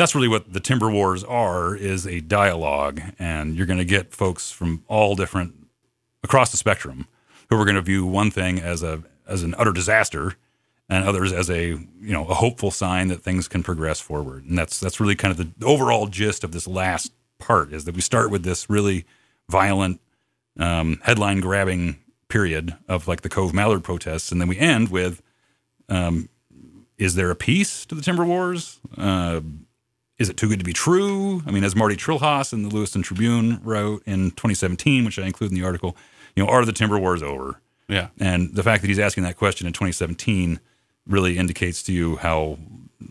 that's really what the Timber Wars are, is a dialogue. And you're going to get folks from all different, across the spectrum, who are going to view one thing as an utter disaster and others as a hopeful sign that things can progress forward. And that's really kind of the overall gist of this last part, is that we start with this really violent, headline-grabbing period of like the Cove Mallard protests, and then we end with, is there a peace to the Timber Wars? Is it too good to be true? I mean, as Marty Trilhas in the Lewiston Tribune wrote in 2017, which I include in the article, are the Timber Wars over? Yeah. And the fact that he's asking that question in 2017 really indicates to you how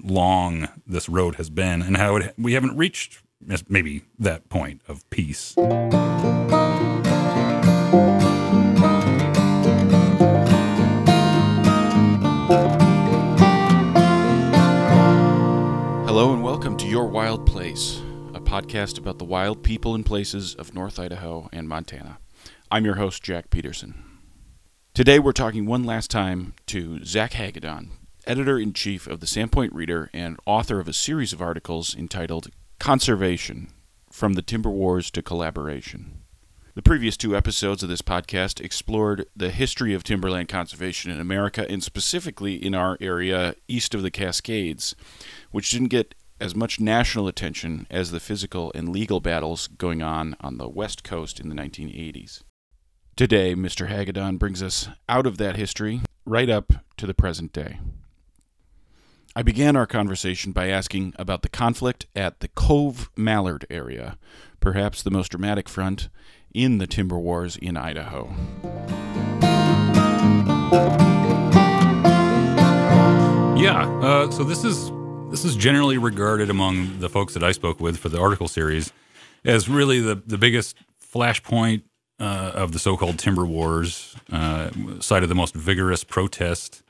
long this road has been and how we haven't reached maybe that point of peace. Hello and welcome to Your Wild Place, a podcast about the wild people and places of North Idaho and Montana. I'm your host, Jack Peterson. Today we're talking one last time to Zach Hagadone, editor-in-chief of the Sandpoint Reader and author of a series of articles entitled Conservation, From the Timber Wars to Collaboration. The previous two episodes of this podcast explored the history of timberland conservation in America, and specifically in our area east of the Cascades, which didn't get as much national attention as the physical and legal battles going on the West Coast in the 1980s. Today, Mr. Hagadone brings us out of that history right up to the present day. I began our conversation by asking about the conflict at the Cove Mallard area, perhaps the most dramatic front in the Timber Wars in Idaho. Yeah, so this is generally regarded among the folks that I spoke with for the article series as really the biggest flashpoint of the so-called Timber Wars, site of the most vigorous protest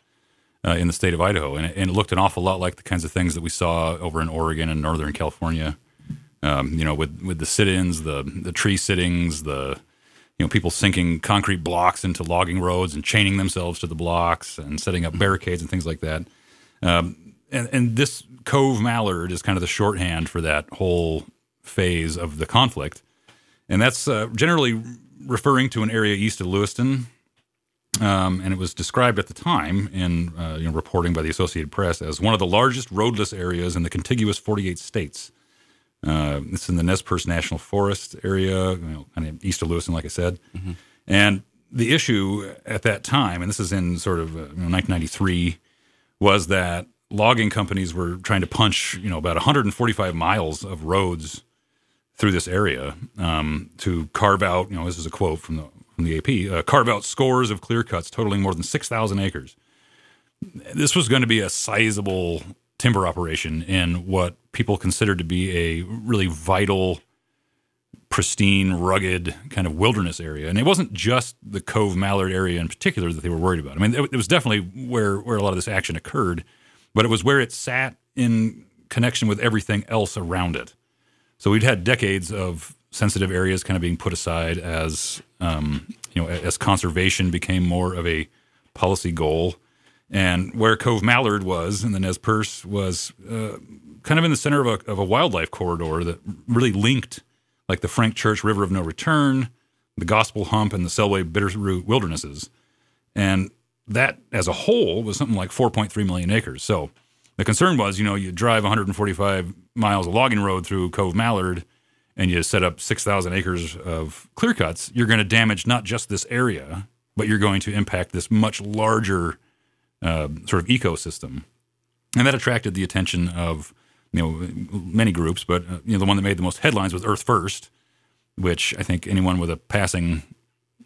in the state of Idaho. And it looked an awful lot like the kinds of things that we saw over in Oregon and Northern California, with the sit-ins, the tree sittings, people sinking concrete blocks into logging roads and chaining themselves to the blocks and setting up barricades and things like that. And this Cove Mallard is kind of the shorthand for that whole phase of the conflict. And that's generally referring to an area east of Lewiston, and it was described at the time in reporting by the Associated Press as one of the largest roadless areas in the contiguous 48 states. It's in the Nez Perce National Forest area, kind of east of Lewiston, like I said. Mm-hmm. And the issue at that time, and this is in sort of 1993, was that logging companies were trying to punch about 145 miles of roads through this area to carve out, this is a quote from the AP, carve out scores of clear cuts totaling more than 6,000 acres. This was going to be a sizable timber operation in what people considered to be a really vital, pristine, rugged kind of wilderness area. And it wasn't just the Cove Mallard area in particular that they were worried about. I mean, it was definitely where a lot of this action occurred, but it was where it sat in connection with everything else around it. So we'd had decades of sensitive areas kind of being put aside as, as conservation became more of a policy goal. And where Cove Mallard was in the Nez Perce was kind of in the center of a wildlife corridor that really linked like the Frank Church River of No Return, the Gospel Hump, and the Selway Bitterroot Wildernesses. And that as a whole was something like 4.3 million acres. So the concern was, you drive 145 miles of logging road through Cove Mallard and you set up 6,000 acres of clear cuts, you're going to damage not just this area, but you're going to impact this much larger sort of ecosystem. And that attracted the attention of, many groups, but, the one that made the most headlines was Earth First, which I think anyone with a passing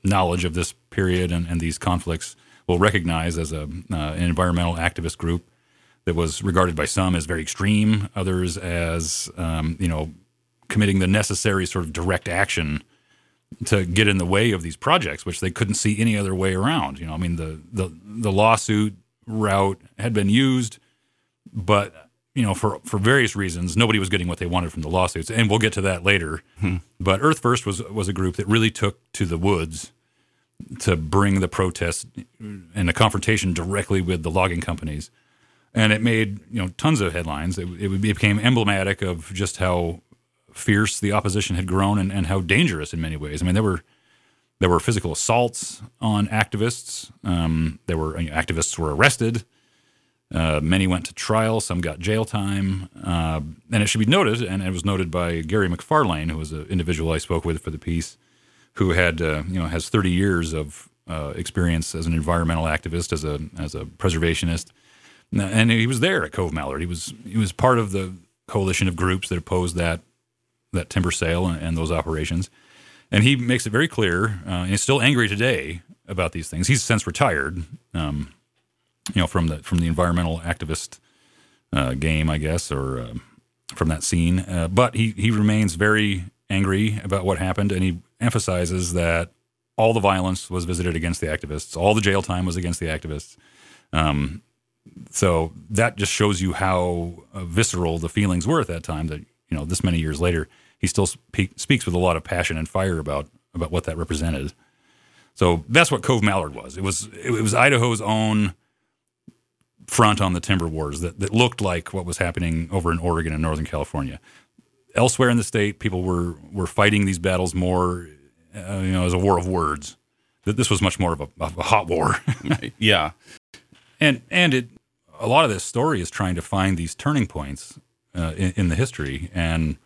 knowledge of this period and these conflicts will recognize as an environmental activist group that was regarded by some as very extreme, others as, committing the necessary sort of direct action to get in the way of these projects, which they couldn't see any other way around. The lawsuit route had been used, but, for various reasons, nobody was getting what they wanted from the lawsuits, and we'll get to that later. Hmm. But Earth First was a group that really took to the woods to bring the protest and the confrontation directly with the logging companies. And it made, you know, tons of headlines. It became emblematic of just how fierce the opposition had grown and how dangerous in many ways. I mean, there were physical assaults on activists. Activists were arrested. Many went to trial. Some got jail time. And it should be noted, and it was noted by Gary McFarlane, who was an individual I spoke with for the piece, who had has 30 years of experience as an environmental activist, as a preservationist. And he was there at Cove Mallard. He was part of the coalition of groups that opposed that timber sale and those operations. And he makes it very clear, and he's still angry today about these things. He's since retired, from the environmental activist game, I guess, or from that scene. But he remains very angry about what happened, and he emphasizes that all the violence was visited against the activists. All the jail time was against the activists. So that just shows you how visceral the feelings were at that time, that, you know, this many years later, he still speaks with a lot of passion and fire about what that represented. So that's what Cove Mallard was. It was Idaho's own front on the Timber Wars that looked like what was happening over in Oregon and Northern California. Elsewhere in the state, people were fighting these battles more, as a war of words. This was much more of a hot war. Yeah. And a lot of this story is trying to find these turning points in the history, and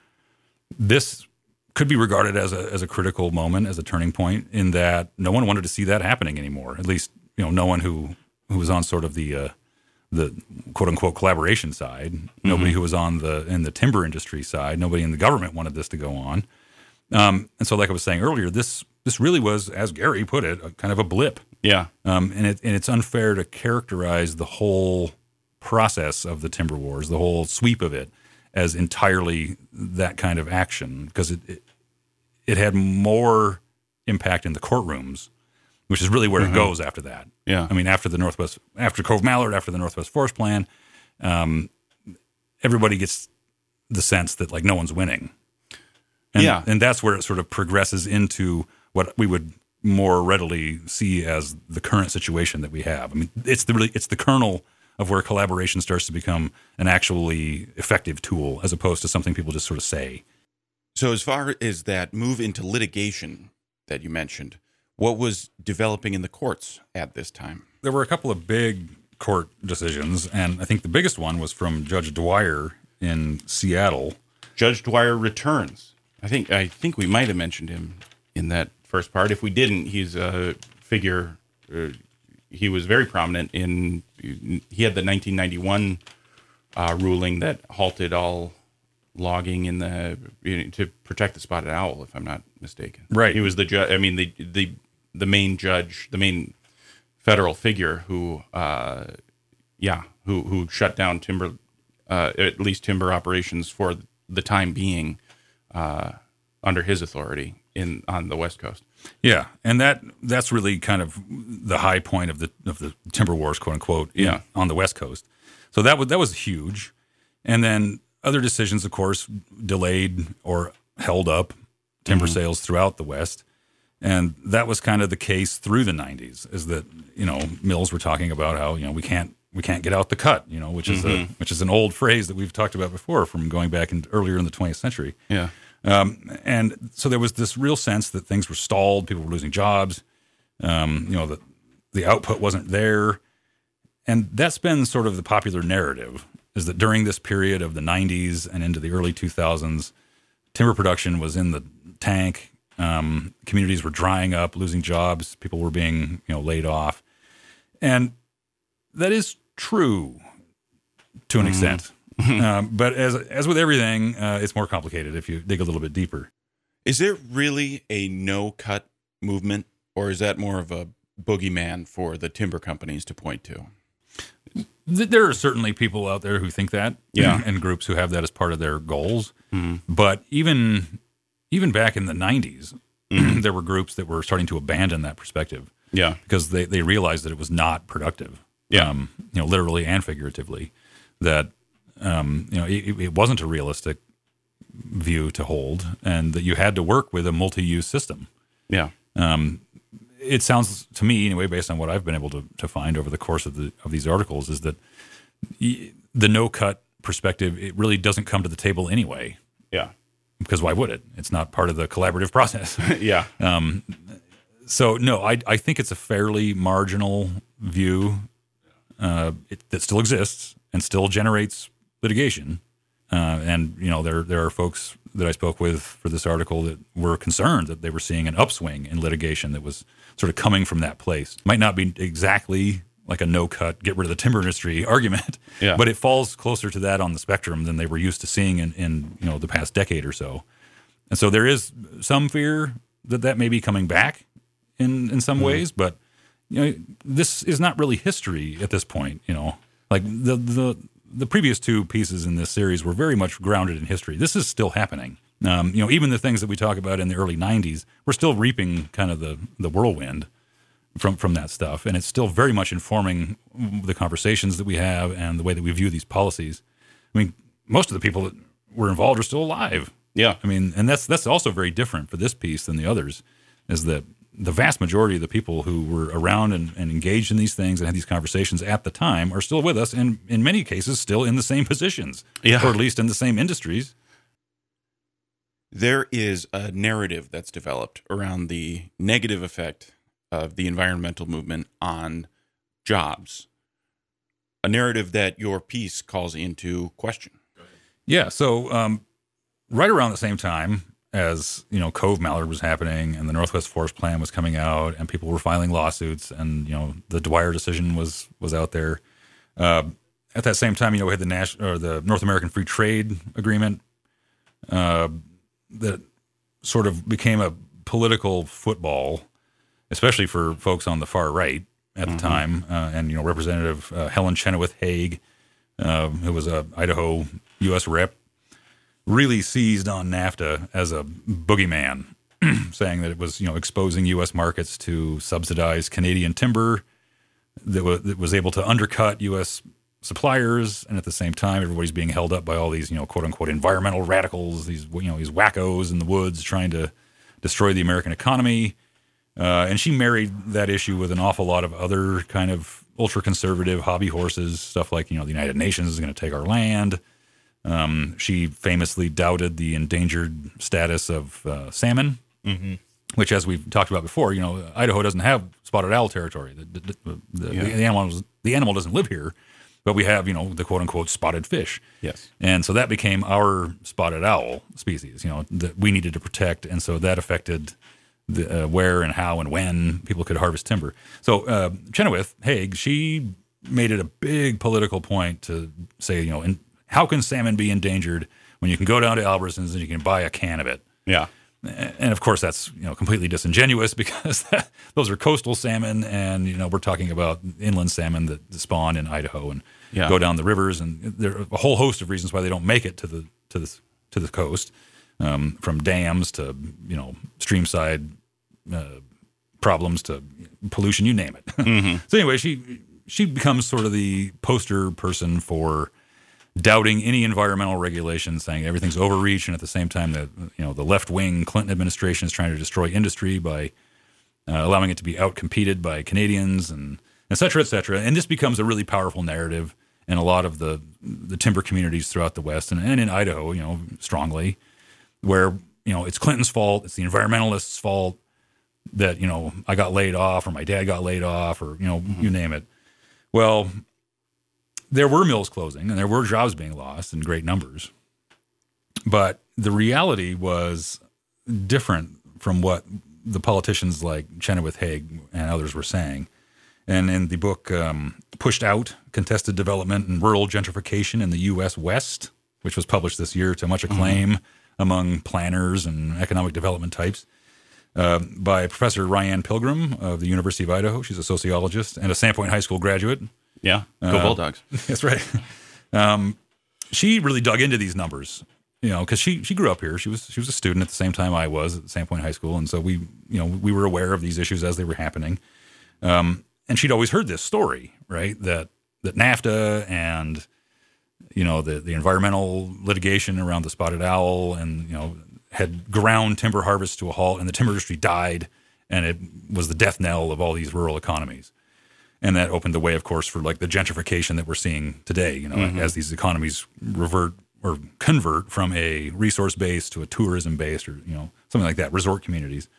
this could be regarded as a critical moment, as a turning point, in that no one wanted to see that happening anymore. At least, you know, no one who was on sort of the quote unquote collaboration side. Mm-hmm. Nobody who was on in the timber industry side. Nobody in the government wanted this to go on. And so, like I was saying earlier, this really was, as Gary put it, a kind of a blip. Yeah. And it's unfair to characterize the whole process of the Timber Wars, the whole sweep of it, as entirely that kind of action, because it had more impact in the courtrooms, which is really where it goes after that. Yeah. I mean, after Cove Mallard, after the Northwest Forest Plan, everybody gets the sense that, like, no one's winning. And that's where it sort of progresses into what we would more readily see as the current situation that we have. I mean, it's the kernel of where collaboration starts to become an actually effective tool, as opposed to something people just sort of say. So as far as that move into litigation that you mentioned, what was developing in the courts at this time? There were a couple of big court decisions, and I think the biggest one was from Judge Dwyer in Seattle. Judge Dwyer returns. I think we might have mentioned him in that first part. If we didn't, he's a figure. He was very prominent in. He had the 1991 ruling that halted all logging in the to protect the spotted owl, if I'm not mistaken. Right. He was the judge. I mean, the main judge, the main federal figure who shut down timber, at least timber operations for the time being, under his authority. On the West Coast. Yeah, and that's really kind of the high point of the Timber Wars, quote unquote, on the West Coast. So that was huge. And then other decisions, of course, delayed or held up timber sales throughout the West. And that was kind of the case through the 90s, is that, you know, mills were talking about how, you know, we can't get out the cut, you know, which is an old phrase that we've talked about before from going back earlier in the 20th century. Yeah. And so there was this real sense that things were stalled, people were losing jobs, that the output wasn't there. And that's been sort of the popular narrative, is that during this period of the 90s and into the early 2000s, timber production was in the tank, communities were drying up, losing jobs, people were being, laid off. And that is true to an extent. But as with everything, it's more complicated if you dig a little bit deeper. Is there really a no-cut movement, or is that more of a boogeyman for the timber companies to point to? There are certainly people out there who think that, and groups who have that as part of their goals. Mm-hmm. But even back in the 90s, there were groups that were starting to abandon that perspective. Yeah, because they realized that it was not productive. Yeah, literally and figuratively, that. It wasn't a realistic view to hold, and that you had to work with a multi-use system. Yeah. It sounds to me, anyway, based on what I've been able to find over the course of these articles, is that the no-cut perspective, it really doesn't come to the table anyway. Yeah. Because why would it? It's not part of the collaborative process. Yeah. So, no, I think it's a fairly marginal view that still exists and still generates litigation. And, you know, there are folks that I spoke with for this article that were concerned that they were seeing an upswing in litigation that was sort of coming from that place. Might not be exactly like a no-cut, get rid of the timber industry argument, yeah. but it falls closer to that on the spectrum than they were used to seeing in you know, the past decade or so. And so there is some fear that may be coming back in some ways, but you know, this is not really history at this point. You know, like the previous two pieces in this series were very much grounded in history. This is still happening. You know, even the things that we talk about in the early 90s, we're still reaping kind of the whirlwind from that stuff. And it's still very much informing the conversations that we have and the way that we view these policies. I mean, most of the people that were involved are still alive. Yeah. I mean, and that's also very different for this piece than the others, is that the vast majority of the people who were around and engaged in these things and had these conversations at the time are still with us, and in many cases still in the same positions, yeah. or at least in the same industries. There is a narrative that's developed around the negative effect of the environmental movement on jobs, a narrative that your piece calls into question. Yeah, so right around the same time as, you know, Cove Mallard was happening and the Northwest Forest Plan was coming out and people were filing lawsuits and, you know, the Dwyer decision was out there. At that same time, you know, we had the North American Free Trade Agreement that sort of became a political football, especially for folks on the far right at the time. And, you know, Representative Helen Chenoweth-Hage, who was a Idaho U.S. rep, really seized on NAFTA as a boogeyman, saying that it was, you know, exposing U.S. markets to subsidized Canadian timber that was able to undercut U.S. suppliers. And at the same time, everybody's being held up by all these, you know, quote unquote environmental radicals, these, you know, these wackos in the woods trying to destroy the American economy. And she married that issue with an awful lot of other kind of ultra-conservative hobby horses, stuff like, you know, the United Nations is going to take our land. She famously doubted the endangered status of salmon, which, as we've talked about before, you know, Idaho doesn't have spotted owl territory. The animal doesn't live here, but we have, you know, the quote-unquote spotted fish. Yes. And so that became our spotted owl species, you know, that we needed to protect, and so that affected where and how and when people could harvest timber. So Chenoweth-Hage, she made it a big political point to say, you know, how can salmon be endangered when you can go down to Albertsons and you can buy a can of it? Yeah. And of course that's, you know, completely disingenuous because those are coastal salmon, and, you know, we're talking about inland salmon that spawn in Idaho and go down the rivers, and there are a whole host of reasons why they don't make it to the coast. From dams to, you know, streamside problems to pollution, you name it. So anyway, she becomes sort of the poster person for doubting any environmental regulation, saying everything's overreach, and at the same time that, you know, the left-wing Clinton administration is trying to destroy industry by allowing it to be outcompeted by Canadians, and et cetera, et cetera. And this becomes a really powerful narrative in a lot of the timber communities throughout the West and in Idaho, you know, strongly, where, you know, it's Clinton's fault, it's the environmentalists' fault that, you know, I got laid off or my dad got laid off or, you know, you name it. Well, there were mills closing and there were jobs being lost in great numbers. But the reality was different from what the politicians like Chenoweth-Hage and others were saying. And in the book Pushed Out, Contested Development and Rural Gentrification in the U.S. West, which was published this year to much acclaim, among planners and economic development types, by Professor Ryan Pilgrim of the University of Idaho. She's a sociologist and a Sandpoint High School graduate. Yeah, go Bulldogs. That's right. She really dug into these numbers, you know, because she grew up here. She was a student at the same time I was at Sandpoint High School, and so we were aware of these issues as they were happening. And she'd always heard this story, right, that NAFTA and, you know, the environmental litigation around the spotted owl and, you know, had ground timber harvest to a halt, and the timber industry died, and it was the death knell of all these rural economies. And that opened the way, of course, for like the gentrification that we're seeing today, you know, mm-hmm. as these economies revert or convert from a resource base to a tourism base, or, you know, something like that. Resort communities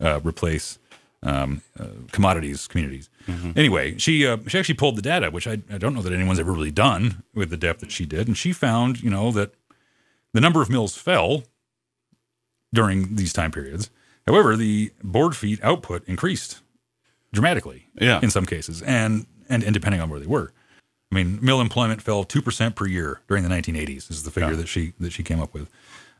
replace commodities communities. Mm-hmm. Anyway, she actually pulled the data, which I don't know that anyone's ever really done with the depth that she did. And she found, you know, that the number of mills fell during these time periods. However, the board feet output increased dramatically in some cases, and depending on where they were. I mean, mill employment fell 2% per year during the 1980s is the figure that she came up with.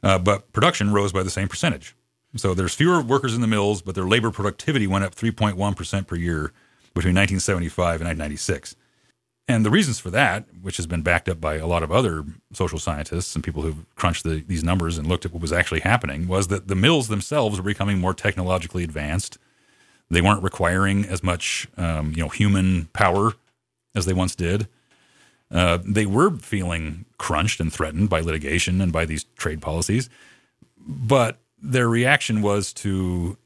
But production rose by the same percentage. So there's fewer workers in the mills, but their labor productivity went up 3.1% per year between 1975 and 1996. And the reasons for that, which has been backed up by a lot of other social scientists and people who've crunched these numbers and looked at what was actually happening, was that the mills themselves were becoming more technologically advanced. They weren't requiring as much, human power as they once did. They were feeling crunched and threatened by litigation and by these trade policies, but their reaction was to,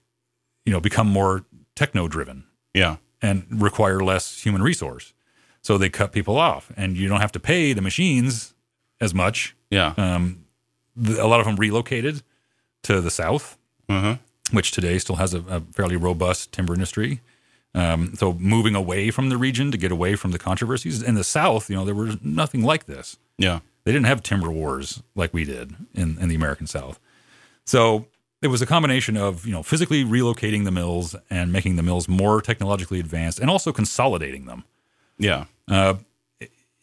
become more techno-driven. Yeah, and require less human resource. So they cut people off, and you don't have to pay the machines as much. Yeah, a lot of them relocated to the south. Mm-hmm. Which today still has a fairly robust timber industry. So moving away from the region to get away from the controversies. In the South, there was nothing like this. Yeah. They didn't have timber wars like we did in the American South. So it was a combination of, physically relocating the mills and making the mills more technologically advanced and also consolidating them. Yeah.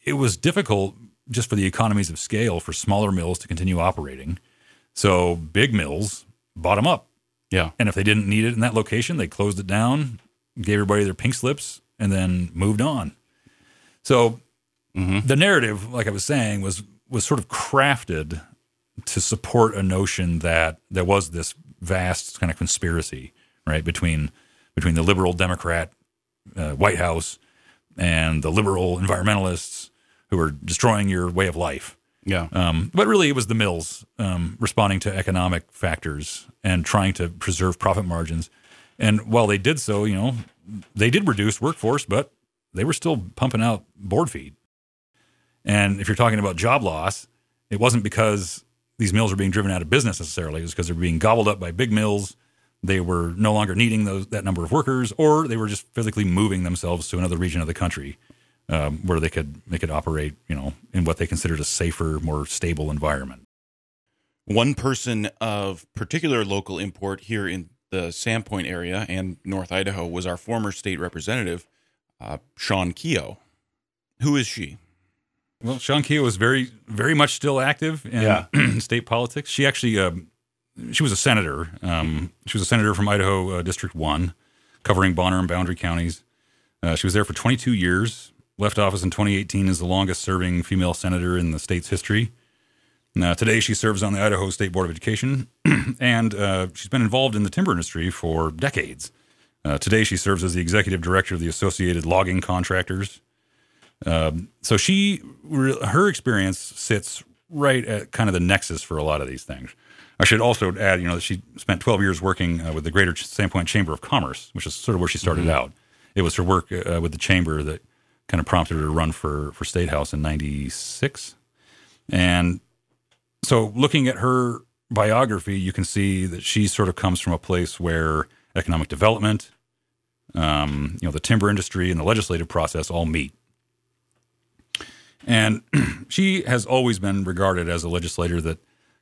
It was difficult just for the economies of scale for smaller mills to continue operating. So big mills bought them up. Yeah. And if they didn't need it in that location, they closed it down, gave everybody their pink slips, and then moved on. So the narrative, like I was saying, was sort of crafted to support a notion that there was this vast kind of conspiracy, right, between the liberal Democrat White House and the liberal environmentalists who are destroying your way of life. Yeah. But really it was the mills responding to economic factors and trying to preserve profit margins. And while they did so, they did reduce workforce, but they were still pumping out board feed. And if you're talking about job loss, it wasn't because these mills were being driven out of business necessarily. It was because they were being gobbled up by big mills. They were no longer needing that number of workers, or they were just physically moving themselves to another region of the country. Where they could operate, in what they considered a safer, more stable environment. One person of particular local import here in the Sandpoint area and North Idaho was our former state representative, Shawn Keough. Who is she? Well, Shawn Keough is very, very much still active in state politics. She actually she was a senator. She was a senator from Idaho District 1, covering Bonner and Boundary counties. She was there for 22 years. Left office in 2018 as the longest-serving female senator in the state's history. Now, today, she serves on the Idaho State Board of Education, and she's been involved in the timber industry for decades. Today, she serves as the executive director of the Associated Logging Contractors. So her experience sits right at kind of the nexus for a lot of these things. I should also add, that she spent 12 years working with the Greater Sandpoint Chamber of Commerce, which is sort of where she started out. It was her work with the chamber that kind of prompted her to run for State House in 1996. And so looking at her biography, you can see that she sort of comes from a place where economic development, the timber industry and the legislative process all meet. And she has always been regarded as a legislator that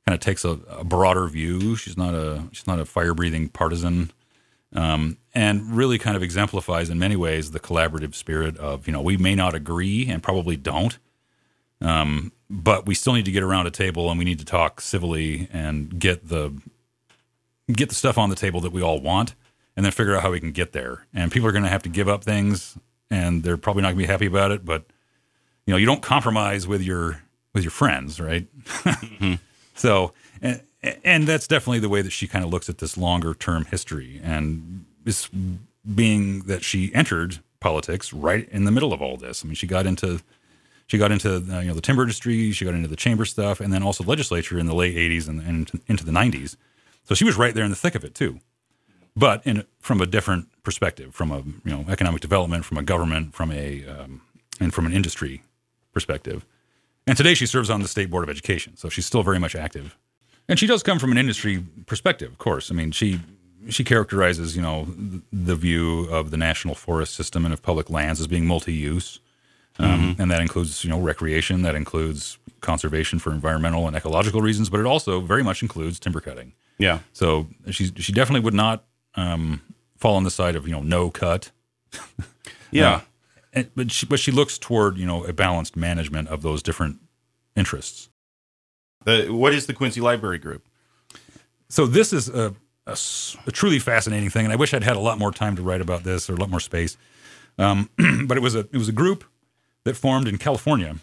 kind of takes a broader view. She's not a fire-breathing partisan. And really kind of exemplifies in many ways the collaborative spirit of, we may not agree and probably don't, but we still need to get around a table and we need to talk civilly and get the stuff on the table that we all want and then figure out how we can get there. And people are going to have to give up things and they're probably not going to be happy about it, but, you don't compromise with your friends, right? Mm-hmm. So... And that's definitely the way that she kind of looks at this longer-term history, and this being that she entered politics right in the middle of all this. I mean, she got into the timber industry, she got into the chamber stuff, and then also legislature in the late '80s and into the '90s. So she was right there in the thick of it too. but from a different perspective, from a economic development, from a government, from a and from an industry perspective. And today she serves on the State Board of Education, so she's still very much active. And she does come from an industry perspective, of course. I mean, she characterizes, the view of the national forest system and of public lands as being multi-use. And that includes, recreation, that includes conservation for environmental and ecological reasons, but it also very much includes timber cutting. Yeah. So she definitely would not fall on the side of, no cut. Yeah. But she looks toward, a balanced management of those different interests. What is the Quincy Library Group? So this is a truly fascinating thing, and I wish I'd had a lot more time to write about this or a lot more space. But it was a group that formed in California,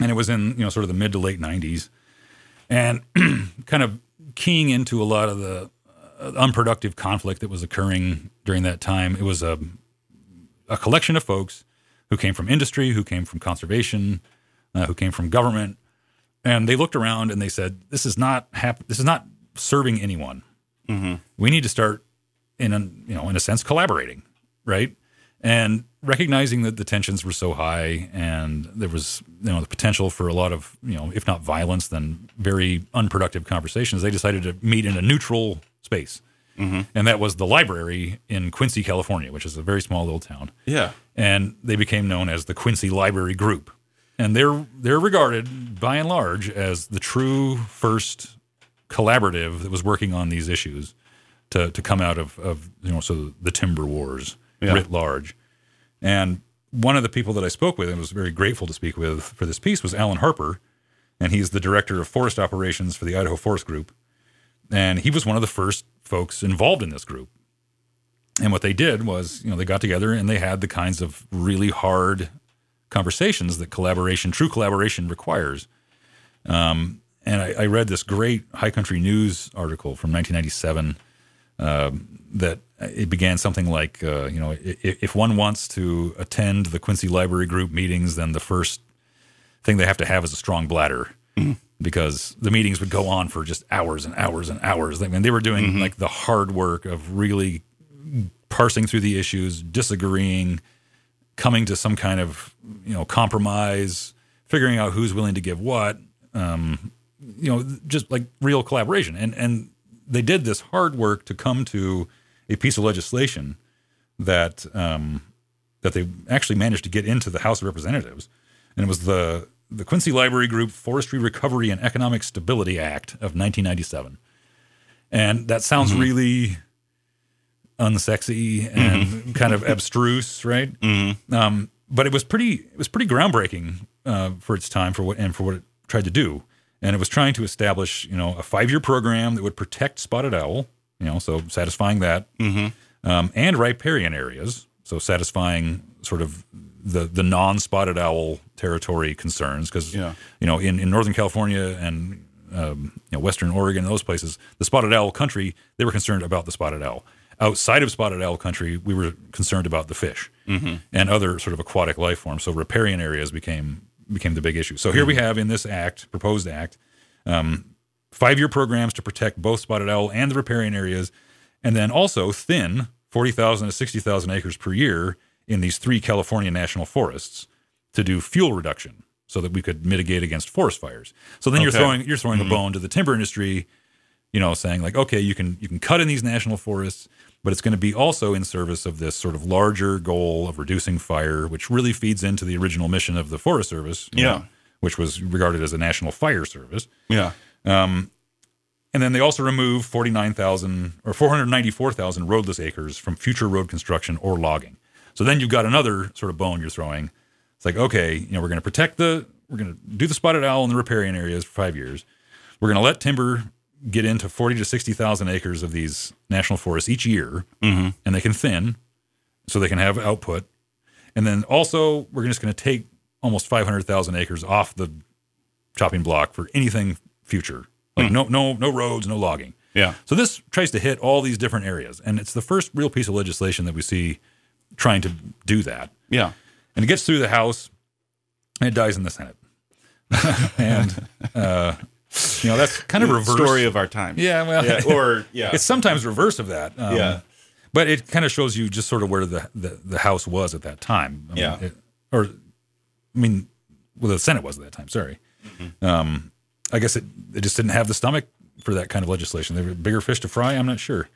and it was in sort of the mid to late 90s, and kind of keying into a lot of the unproductive conflict that was occurring during that time. It was a collection of folks who came from industry, who came from conservation, who came from government, and they looked around and they said, "This is not serving anyone. Mm-hmm. We need to start in a sense collaborating, right?" And recognizing that the tensions were so high and there was, the potential for a lot of, if not violence, then very unproductive conversations, they decided to meet in a neutral space. Mm-hmm. And that was the library in Quincy, California, which is a very small little town. Yeah. And they became known as the Quincy Library Group. And they're regarded, by and large, as the true first collaborative that was working on these issues to come out of the Timber Wars. Yeah. Writ large. And one of the people that I spoke with and was very grateful to speak with for this piece was Alan Harper, and he's the director of forest operations for the Idaho Forest Group. And he was one of the first folks involved in this group. And what they did was, they got together and they had the kinds of really hard conversations that true collaboration requires. And I read this great High Country News article from 1997 that it began something like, if one wants to attend the Quincy Library Group meetings, then the first thing they have to have is a strong bladder, mm-hmm. because the meetings would go on for just hours and hours and hours. I mean, they were doing mm-hmm. like the hard work of really parsing through the issues, disagreeing, coming to some kind of, compromise, figuring out who's willing to give what, just like real collaboration. And they did this hard work to come to a piece of legislation that that they actually managed to get into the House of Representatives. And it was the Quincy Library Group Forestry Recovery and Economic Stability Act of 1997. And that sounds mm-hmm. really unsexy and mm-hmm. kind of abstruse, right? Mm-hmm. But it was pretty groundbreaking for its time for what it tried to do. And it was trying to establish, a 5-year program that would protect spotted owl, so satisfying that, mm-hmm. And riparian areas, so satisfying sort of the non-spotted owl territory concerns, because, in Northern California and Western Oregon, those places, the spotted owl country, they were concerned about the spotted owl. Outside of spotted owl country, we were concerned about the fish mm-hmm. and other sort of aquatic life forms, so riparian areas became the big issue. So here we have in this proposed act, 5-year programs to protect both spotted owl and the riparian areas, and then also thin 40,000 to 60,000 acres per year in these 3 California national forests to do fuel reduction so that we could mitigate against forest fires. So then you're throwing mm-hmm. a bone to the timber industry, saying like, okay, you can cut in these national forests, but it's going to be also in service of this sort of larger goal of reducing fire, which really feeds into the original mission of the Forest Service, which was regarded as a national fire service. Yeah. And then they also remove 494,000 roadless acres from future road construction or logging. So then you've got another sort of bone you're throwing. It's like, okay, we're going to we're going to do the spotted owl in the riparian areas for 5 years. We're going to let timber get into 40 to 60,000 acres of these national forests each year, mm-hmm. and they can thin, so they can have output. And then also, we're just going to take almost 500,000 acres off the chopping block for anything future, like no roads, no logging. Yeah. So this tries to hit all these different areas, and it's the first real piece of legislation that we see trying to do that. Yeah. And it gets through the House, and it dies in the Senate, and You know, that's kind of reverse story of our time. Yeah, well, yeah, or yeah, it's sometimes reverse of that. Yeah, but it kind of shows you just sort of where the House was at that time. Well, the Senate was at that time. Sorry, I guess it just didn't have the stomach for that kind of legislation. They were bigger fish to fry. I'm not sure,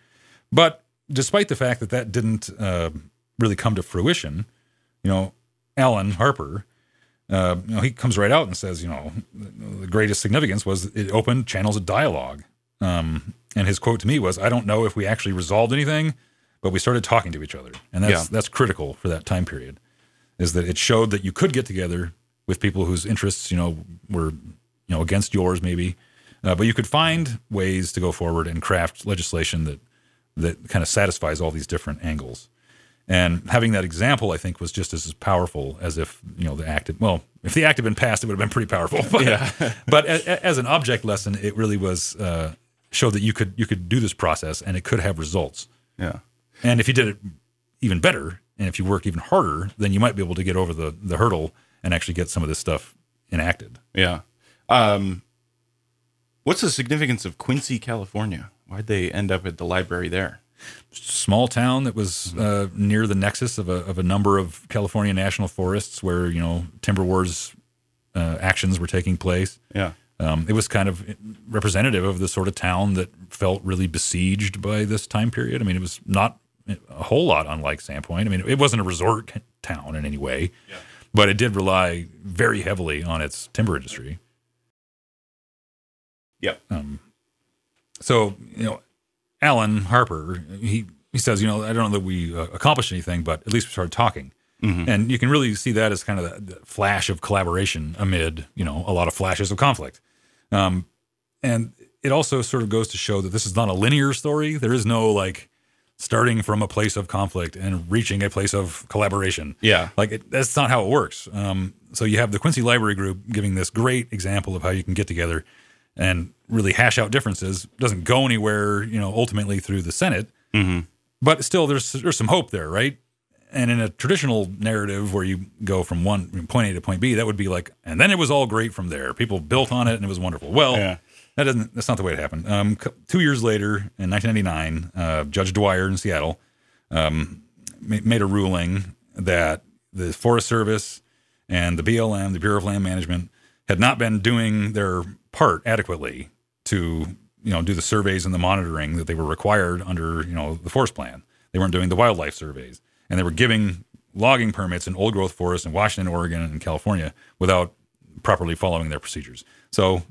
but despite the fact that that didn't really come to fruition, you know, Alan Harper. You know, he comes right out and says, you know, the greatest significance was it opened channels of dialogue. And his quote to me was, "I don't know if we actually resolved anything, but we started talking to each other." And that's critical for that time period, is that it showed that you could get together with people whose interests, you know, were, you know, against yours maybe, but you could find ways to go forward and craft legislation that kind of satisfies all these different angles. And having that example, I think, was just as powerful as if, you know, if the act had been passed, it would have been pretty powerful. But, but as an object lesson, it really was showed that you could do this process and it could have results. Yeah. And if you did it even better, and if you worked even harder, then you might be able to get over the hurdle and actually get some of this stuff enacted. Yeah. What's the significance of Quincy, California? Why'd they end up at the library there? Small town that was near the nexus of a number of California national forests where, you know, Timber Wars actions were taking place. Yeah. It was kind of representative of the sort of town that felt really besieged by this time period. I mean, it was not a whole lot unlike Sandpoint. I mean, it wasn't a resort town in any way, but it did rely very heavily on its timber industry. Yep. So, you know, Alan Harper, he says, you know, I don't know that we accomplished anything, but at least we started talking. Mm-hmm. And you can really see that as kind of the flash of collaboration amid, you know, a lot of flashes of conflict. And it also sort of goes to show that this is not a linear story. There is no, like, starting from a place of conflict and reaching a place of collaboration. Yeah. Like, that's not how it works. So you have the Quincy Library Group giving this great example of how you can get together and really hash out differences. Doesn't go anywhere, you know, ultimately through the Senate, but still there's some hope there, right? And in a traditional narrative where you go from point A to point B, that would be like, and then it was all great from there. People built on it and it was wonderful. Well, that's not the way it happened. 2 years later, in 1999, Judge Dwyer in Seattle made a ruling that the Forest Service and the BLM, the Bureau of Land Management, had not been doing their part adequately to, you know, do the surveys and the monitoring that they were required under, you know, the forest plan. They weren't doing the wildlife surveys, and they were giving logging permits in old growth forests in Washington, Oregon, and California without properly following their procedures. So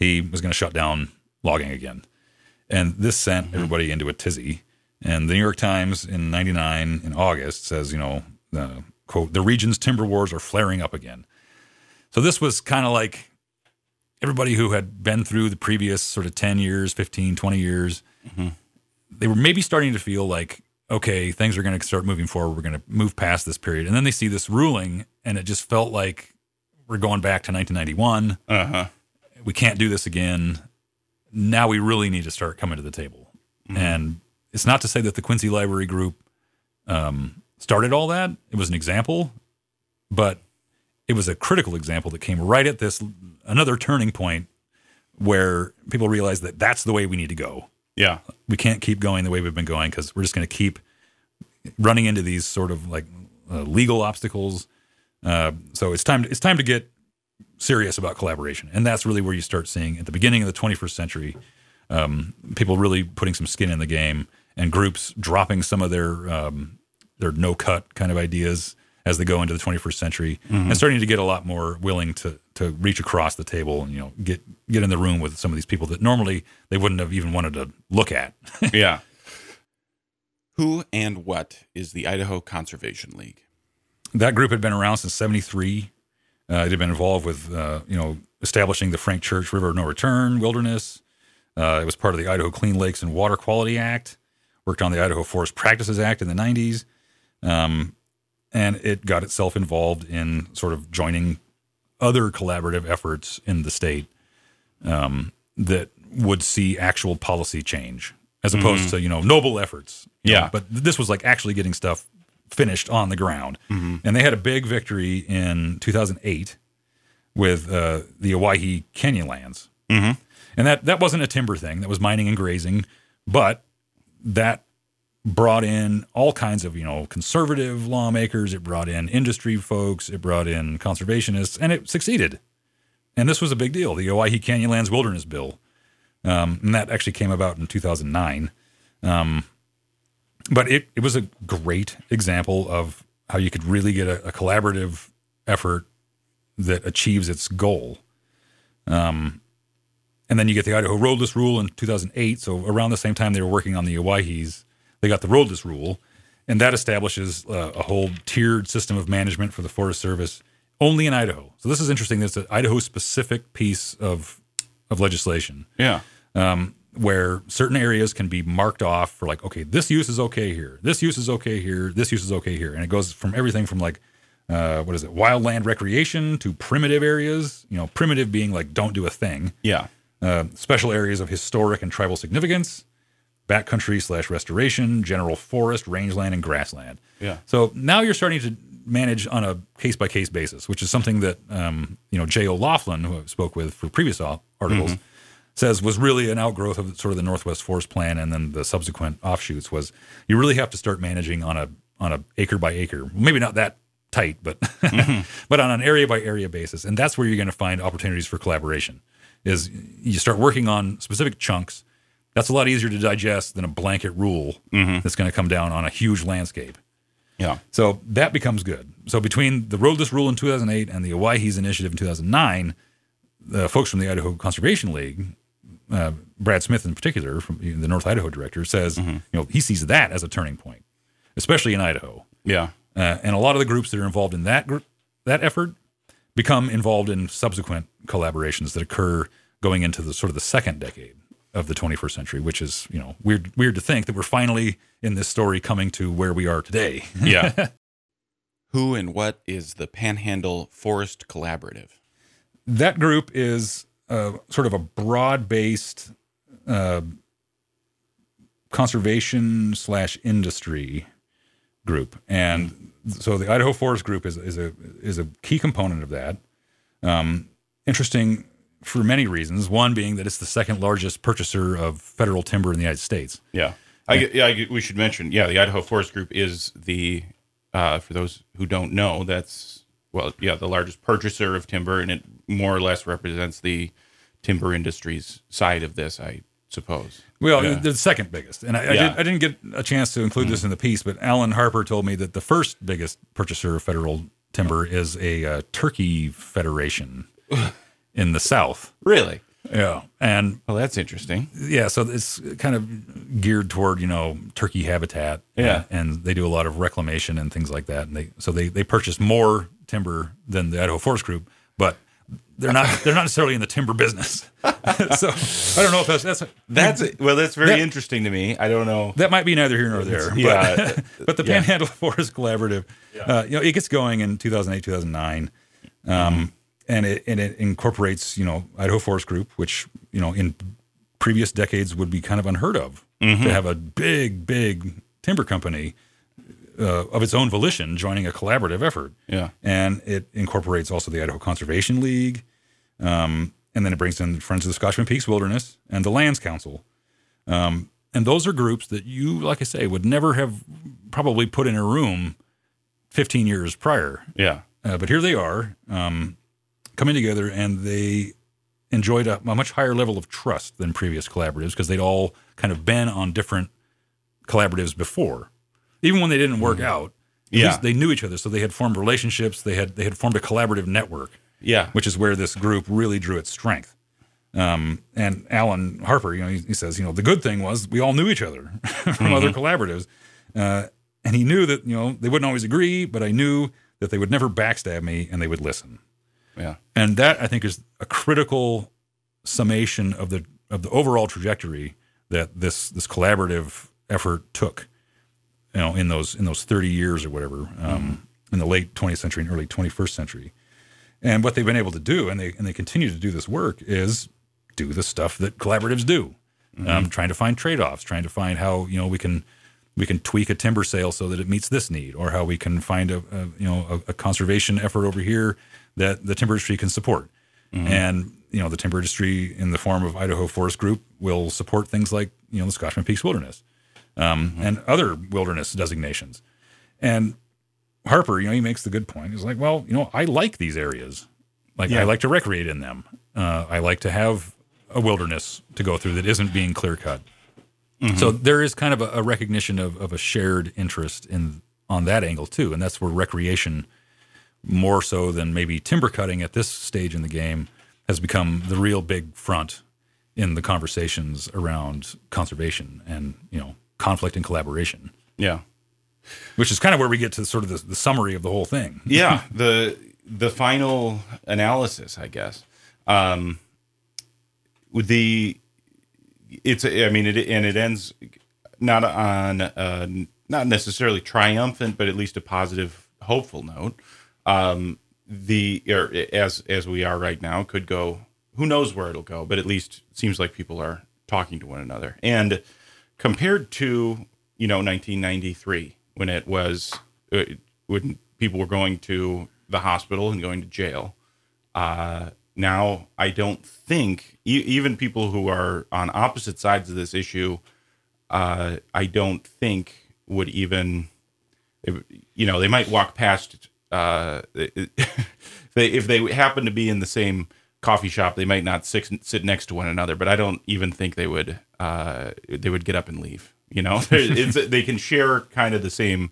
he was going to shut down logging again. And this sent everybody into a tizzy. And the New York Times in 99 in August says, you know, quote, "The region's timber wars are flaring up again." So this was kind of like everybody who had been through the previous sort of 10 years, 15, 20 years, they were maybe starting to feel like, okay, things are going to start moving forward. We're going to move past this period. And then they see this ruling and it just felt like we're going back to 1991. We can't do this again. Now we really need to start coming to the table. And it's not to say that the Quincy Library Group started all that. It was an example, but it was a critical example that came right at this, another turning point where people realized that that's the way we need to go. Yeah. We can't keep going the way we've been going because we're just going to keep running into these sort of like legal obstacles. So it's time to get serious about collaboration. And that's really where you start seeing at the beginning of the 21st century, people really putting some skin in the game and groups dropping some of their no cut kind of ideas as they go into the 21st century and starting to get a lot more willing to reach across the table and, you know, get in the room with some of these people that normally they wouldn't have even wanted to look at. Who and what is the Idaho Conservation League? That group had been around since 1973. It had been involved with, you know, establishing the Frank Church River of No Return Wilderness. It was part of the Idaho Clean Lakes and Water Quality Act, worked on the Idaho Forest Practices Act in the 90s. And it got itself involved in sort of joining other collaborative efforts in the state that would see actual policy change as opposed to, you know, noble efforts. You know, but this was like actually getting stuff finished on the ground. And they had a big victory in 2008 with the Owyhee Canyonlands. And that wasn't a timber thing. That was mining and grazing. But that brought in all kinds of, you know, conservative lawmakers. It brought in industry folks. It brought in conservationists. And it succeeded. And this was a big deal, the Owyhee Canyonlands Wilderness Bill. And that actually came about in 2009. But it was a great example of how you could really get a collaborative effort that achieves its goal. And then you get the Idaho Roadless Rule in 2008. So around the same time they were working on the Owyhees, they got the Roadless Rule. And that establishes a whole tiered system of management for the Forest Service only in Idaho. So this is interesting. That's an Idaho-specific piece of legislation. Yeah. Where certain areas can be marked off for like, okay, this use is okay here. This use is okay here. This use is okay here. And it goes from everything from like, wildland recreation to primitive areas, you know, primitive being like, don't do a thing. Yeah. Special areas of historic and tribal significance, backcountry/restoration, general forest, rangeland, and grassland. Yeah. So now you're starting to manage on a case-by-case basis, which is something that, Jay O'Laughlin, who I spoke with for previous articles, mm-hmm. says was really an outgrowth of sort of the Northwest Forest Plan and then the subsequent offshoots was you really have to start managing on a acre-by-acre, maybe not that tight, but mm-hmm. but on an area-by-area basis. And that's where you're going to find opportunities for collaboration is you start working on specific chunks. That's a lot easier to digest than a blanket rule mm-hmm. that's going to come down on a huge landscape. Yeah. So that becomes good. So between the Roadless Rule in 2008 and the Owyhees Initiative in 2009, the folks from the Idaho Conservation League, Brad Smith in particular, from the North Idaho director, says mm-hmm. He sees that as a turning point, especially in Idaho. Yeah. And a lot of the groups that are involved in that effort become involved in subsequent collaborations that occur going into the sort of the second decade of the 21st century, which is, weird to think that we're finally in this story coming to where we are today. Yeah. Who and what is the Panhandle Forest Collaborative? That group is sort of a broad-based conservation/industry group. And so the Idaho Forest Group is a key component of that. Interesting for many reasons. One being that it's the second largest purchaser of federal timber in the United States. Yeah. We should mention, the Idaho Forest Group is the, for those who don't know, the largest purchaser of timber, and it more or less represents the timber industry's side of this, I suppose. Well, yeah. They're the second biggest. And I didn't get a chance to include mm-hmm. this in the piece, but Alan Harper told me that the first biggest purchaser of federal timber is a turkey federation in the South. Really? Yeah. And well, that's interesting. Yeah. So it's kind of geared toward, turkey habitat. Yeah. And they do a lot of reclamation and things like that. And they purchase more timber than the Idaho Forest Group, but they're not necessarily in the timber business. So I don't know if that's very interesting to me. I don't know. That might be neither here nor there. Yeah. But the Panhandle Forest Collaborative, it gets going in 2008, 2009. Mm-hmm. And it incorporates, Idaho Forest Group, which, in previous decades would be kind of unheard of mm-hmm. to have a big, big timber company of its own volition joining a collaborative effort. Yeah. And it incorporates also the Idaho Conservation League. And then it brings in Friends of the Scotchman Peaks Wilderness and the Lands Council. And those are groups that you, like I say, would never have probably put in a room 15 years prior. Yeah. But here they are. Coming together, and they enjoyed a much higher level of trust than previous collaboratives because they'd all kind of been on different collaboratives before. Even when they didn't work out, at least they knew each other, so they had formed relationships, they had formed a collaborative network, which is where this group really drew its strength. And Alan Harper, he says, the good thing was we all knew each other from mm-hmm. other collaboratives. And he knew that, they wouldn't always agree, but I knew that they would never backstab me and they would listen. Yeah. And that, I think, is a critical summation of the overall trajectory that this collaborative effort took, in those 30 years or whatever, in the late 20th century and early 21st century. And what they've been able to do, and they continue to do this work, is do the stuff that collaboratives do, mm-hmm. Trying to find trade-offs, trying to find how, we can tweak a timber sale so that it meets this need, or how we can find a conservation effort over here that the timber industry can support. Mm-hmm. And, you know, the timber industry in the form of Idaho Forest Group will support things like, you know, the Scotchman Peaks Wilderness mm-hmm. and other wilderness designations. And Harper, you know, he makes the good point. He's like, well, you know, I like these areas. Like, yeah. I like to recreate in them. I like to have a wilderness to go through that isn't being clear-cut. Mm-hmm. So there is kind of a recognition of a shared interest in on that angle, too. And that's where recreation, more so than maybe timber cutting at this stage in the game, has become the real big front in the conversations around conservation and, you know, conflict and collaboration. Yeah. Which is kind of where we get to sort of the summary of the whole thing. Yeah, the final analysis, I guess. It ends not on not necessarily triumphant, but at least a positive, hopeful note. As we are right now, could go. Who knows where it'll go? But at least it seems like people are talking to one another. And compared to 1993. When it was, when people were going to the hospital and going to jail. Now, I don't think, even people who are on opposite sides of this issue, I don't think would even, they might walk past, if they happen to be in the same coffee shop, they might not sit next to one another, but I don't even think they would get up and leave. They can share kind of the same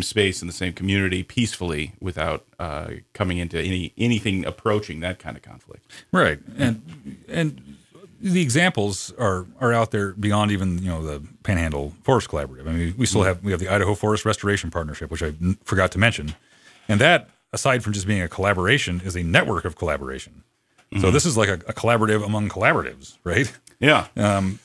space and the same community peacefully without coming into anything approaching that kind of conflict. Right, and the examples are out there beyond even the Panhandle Forest Collaborative. I mean, we have the Idaho Forest Restoration Partnership, which I forgot to mention, and that, aside from just being a collaboration, is a network of collaboration. Mm-hmm. So this is like a collaborative among collaboratives, right? Yeah.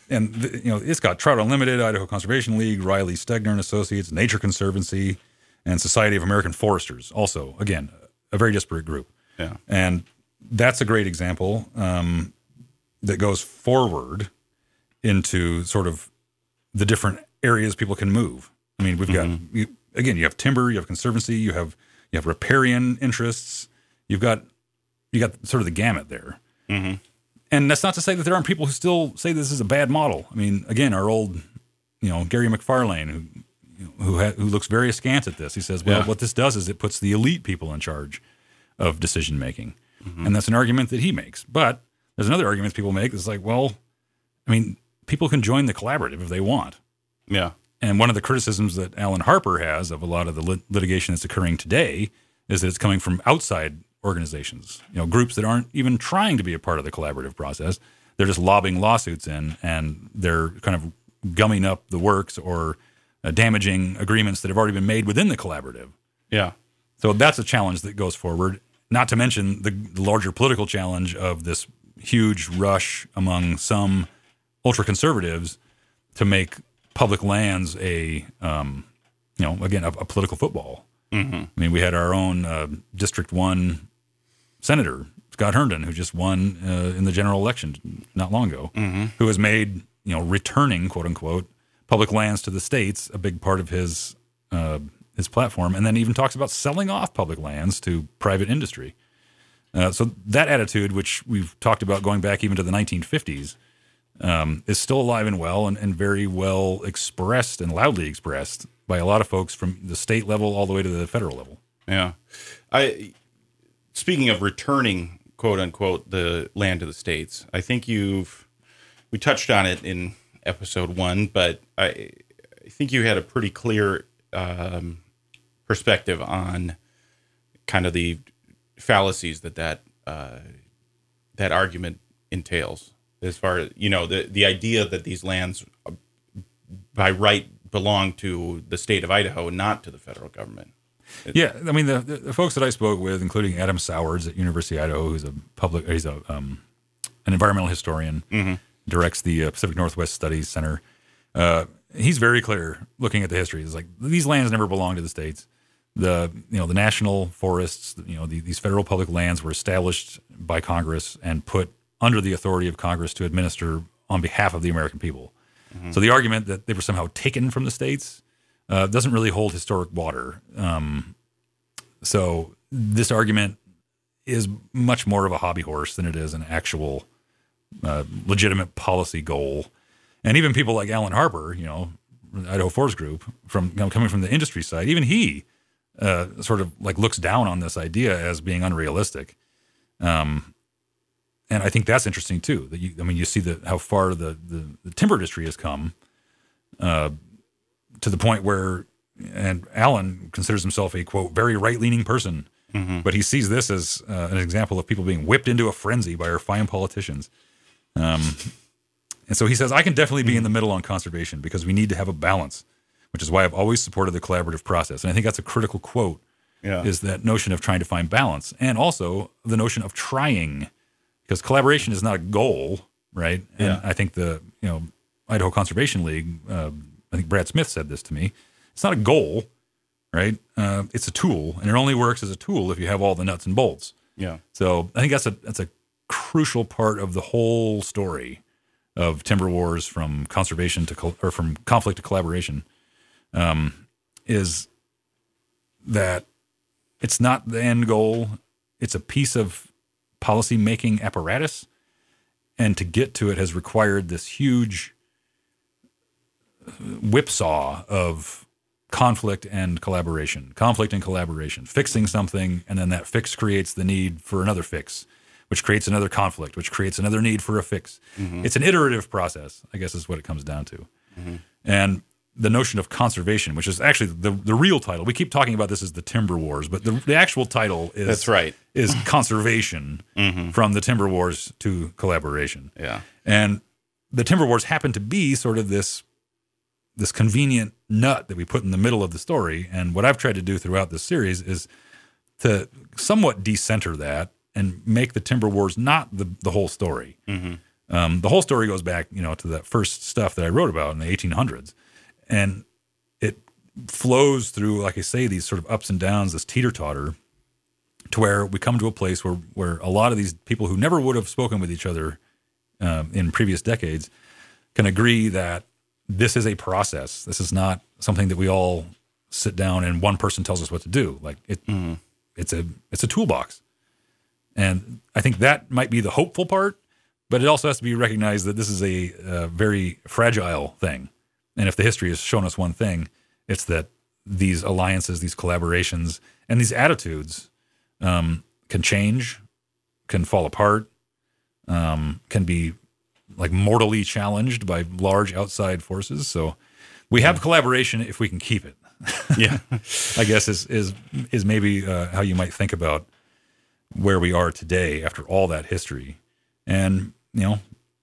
It's got Trout Unlimited, Idaho Conservation League, Riley Stegner and Associates, Nature Conservancy, and Society of American Foresters. Also, again, a very disparate group. Yeah. And that's a great example that goes forward into sort of the different areas people can move. I mean, we've mm-hmm. got, you have timber, you have conservancy, you have riparian interests. You got sort of the gamut there. Mm-hmm. And that's not to say that there aren't people who still say this is a bad model. I mean, again, our old, Gary McFarlane, who looks very askance at this. He says, well, what this does is it puts the elite people in charge of decision-making. Mm-hmm. And that's an argument that he makes. But there's another argument people make that's like, well, I mean, people can join the collaborative if they want. Yeah. And one of the criticisms that Alan Harper has of a lot of the litigation that's occurring today is that it's coming from outside organizations, groups that aren't even trying to be a part of the collaborative process. They're just lobbing lawsuits in, and they're kind of gumming up the works or damaging agreements that have already been made within the collaborative. Yeah. So that's a challenge that goes forward, not to mention the larger political challenge of this huge rush among some ultra-conservatives to make public lands a political football. Mm-hmm. I mean, we had our own District 1 Senator, Scott Herndon, who just won in the general election not long ago, mm-hmm. who has made, returning, quote unquote, public lands to the states a big part of his platform, and then even talks about selling off public lands to private industry. So that attitude, which we've talked about going back even to the 1950s, is still alive and well and very well expressed and loudly expressed by a lot of folks from the state level all the way to the federal level. Yeah. Speaking of returning, quote unquote, the land to the states, I think we touched on it in episode 1, but I think you had a pretty clear perspective on kind of the fallacies that argument entails, as far as, the idea that these lands by right belong to the state of Idaho, not to the federal government. Yeah, I mean, the folks that I spoke with, including Adam Sowards at University of Idaho, who's an environmental historian, mm-hmm. directs the Pacific Northwest Studies Center. He's very clear, looking at the history. It's like these lands never belonged to the states. The national forests, these federal public lands were established by Congress and put under the authority of Congress to administer on behalf of the American people. Mm-hmm. So the argument that they were somehow taken from the states doesn't really hold historic water. So this argument is much more of a hobby horse than it is an actual legitimate policy goal. And even people like Alan Harper, you know, Idaho Forest Group, from coming from the industry side, even he sort of like looks down on this idea as being unrealistic. And I think that's interesting too. That you see how far the timber industry has come to the point where, and Alan considers himself a quote very right leaning person, mm-hmm. but he sees this as an example of people being whipped into a frenzy by our fine politicians. And so he says, I can definitely be in the middle on conservation because we need to have a balance, which is why I've always supported the collaborative process. And I think that's a critical quote, is that notion of trying to find balance, and also the notion of trying, because collaboration is not a goal, right? And I think the Idaho Conservation League, I think Brad Smith said this to me, it's not a goal, right? It's a tool, and it only works as a tool if you have all the nuts and bolts. Yeah. So I think that's a crucial part of the whole story of Timber Wars, from conservation to, or from conflict to collaboration, is that it's not the end goal. It's a piece of policy-making apparatus, and to get to it has required this huge whipsaw of conflict and collaboration, fixing something, and then that fix creates the need for another fix, which creates another conflict, which creates another need for a fix. Mm-hmm. It's an iterative process, I guess, is what it comes down to. Mm-hmm. And the notion of conservation, which is actually the real title. We keep talking about this as the Timber Wars, but the actual title is that's right. is conservation, mm-hmm. from the Timber Wars to collaboration. Yeah. And the Timber Wars happened to be sort of this convenient nut that we put in the middle of the story. And what I've tried to do throughout this series is to somewhat decenter that and make the Timber Wars not the whole story. Mm-hmm. The whole story goes back, to that first stuff that I wrote about in the 1800s, and it flows through, like I say, these sort of ups and downs, this teeter-totter, to where we come to a place where a lot of these people who never would have spoken with each other in previous decades can agree that this is a process. This is not something that we all sit down and one person tells us what to do. Like it's a toolbox. And I think that might be the hopeful part, but it also has to be recognized that this is a very fragile thing. And if the history has shown us one thing, it's that these alliances, these collaborations, and these attitudes can change, can fall apart, can be like mortally challenged by large outside forces. So we have collaboration if we can keep it. Yeah, I guess is maybe how you might think about where we are today after all that history. And,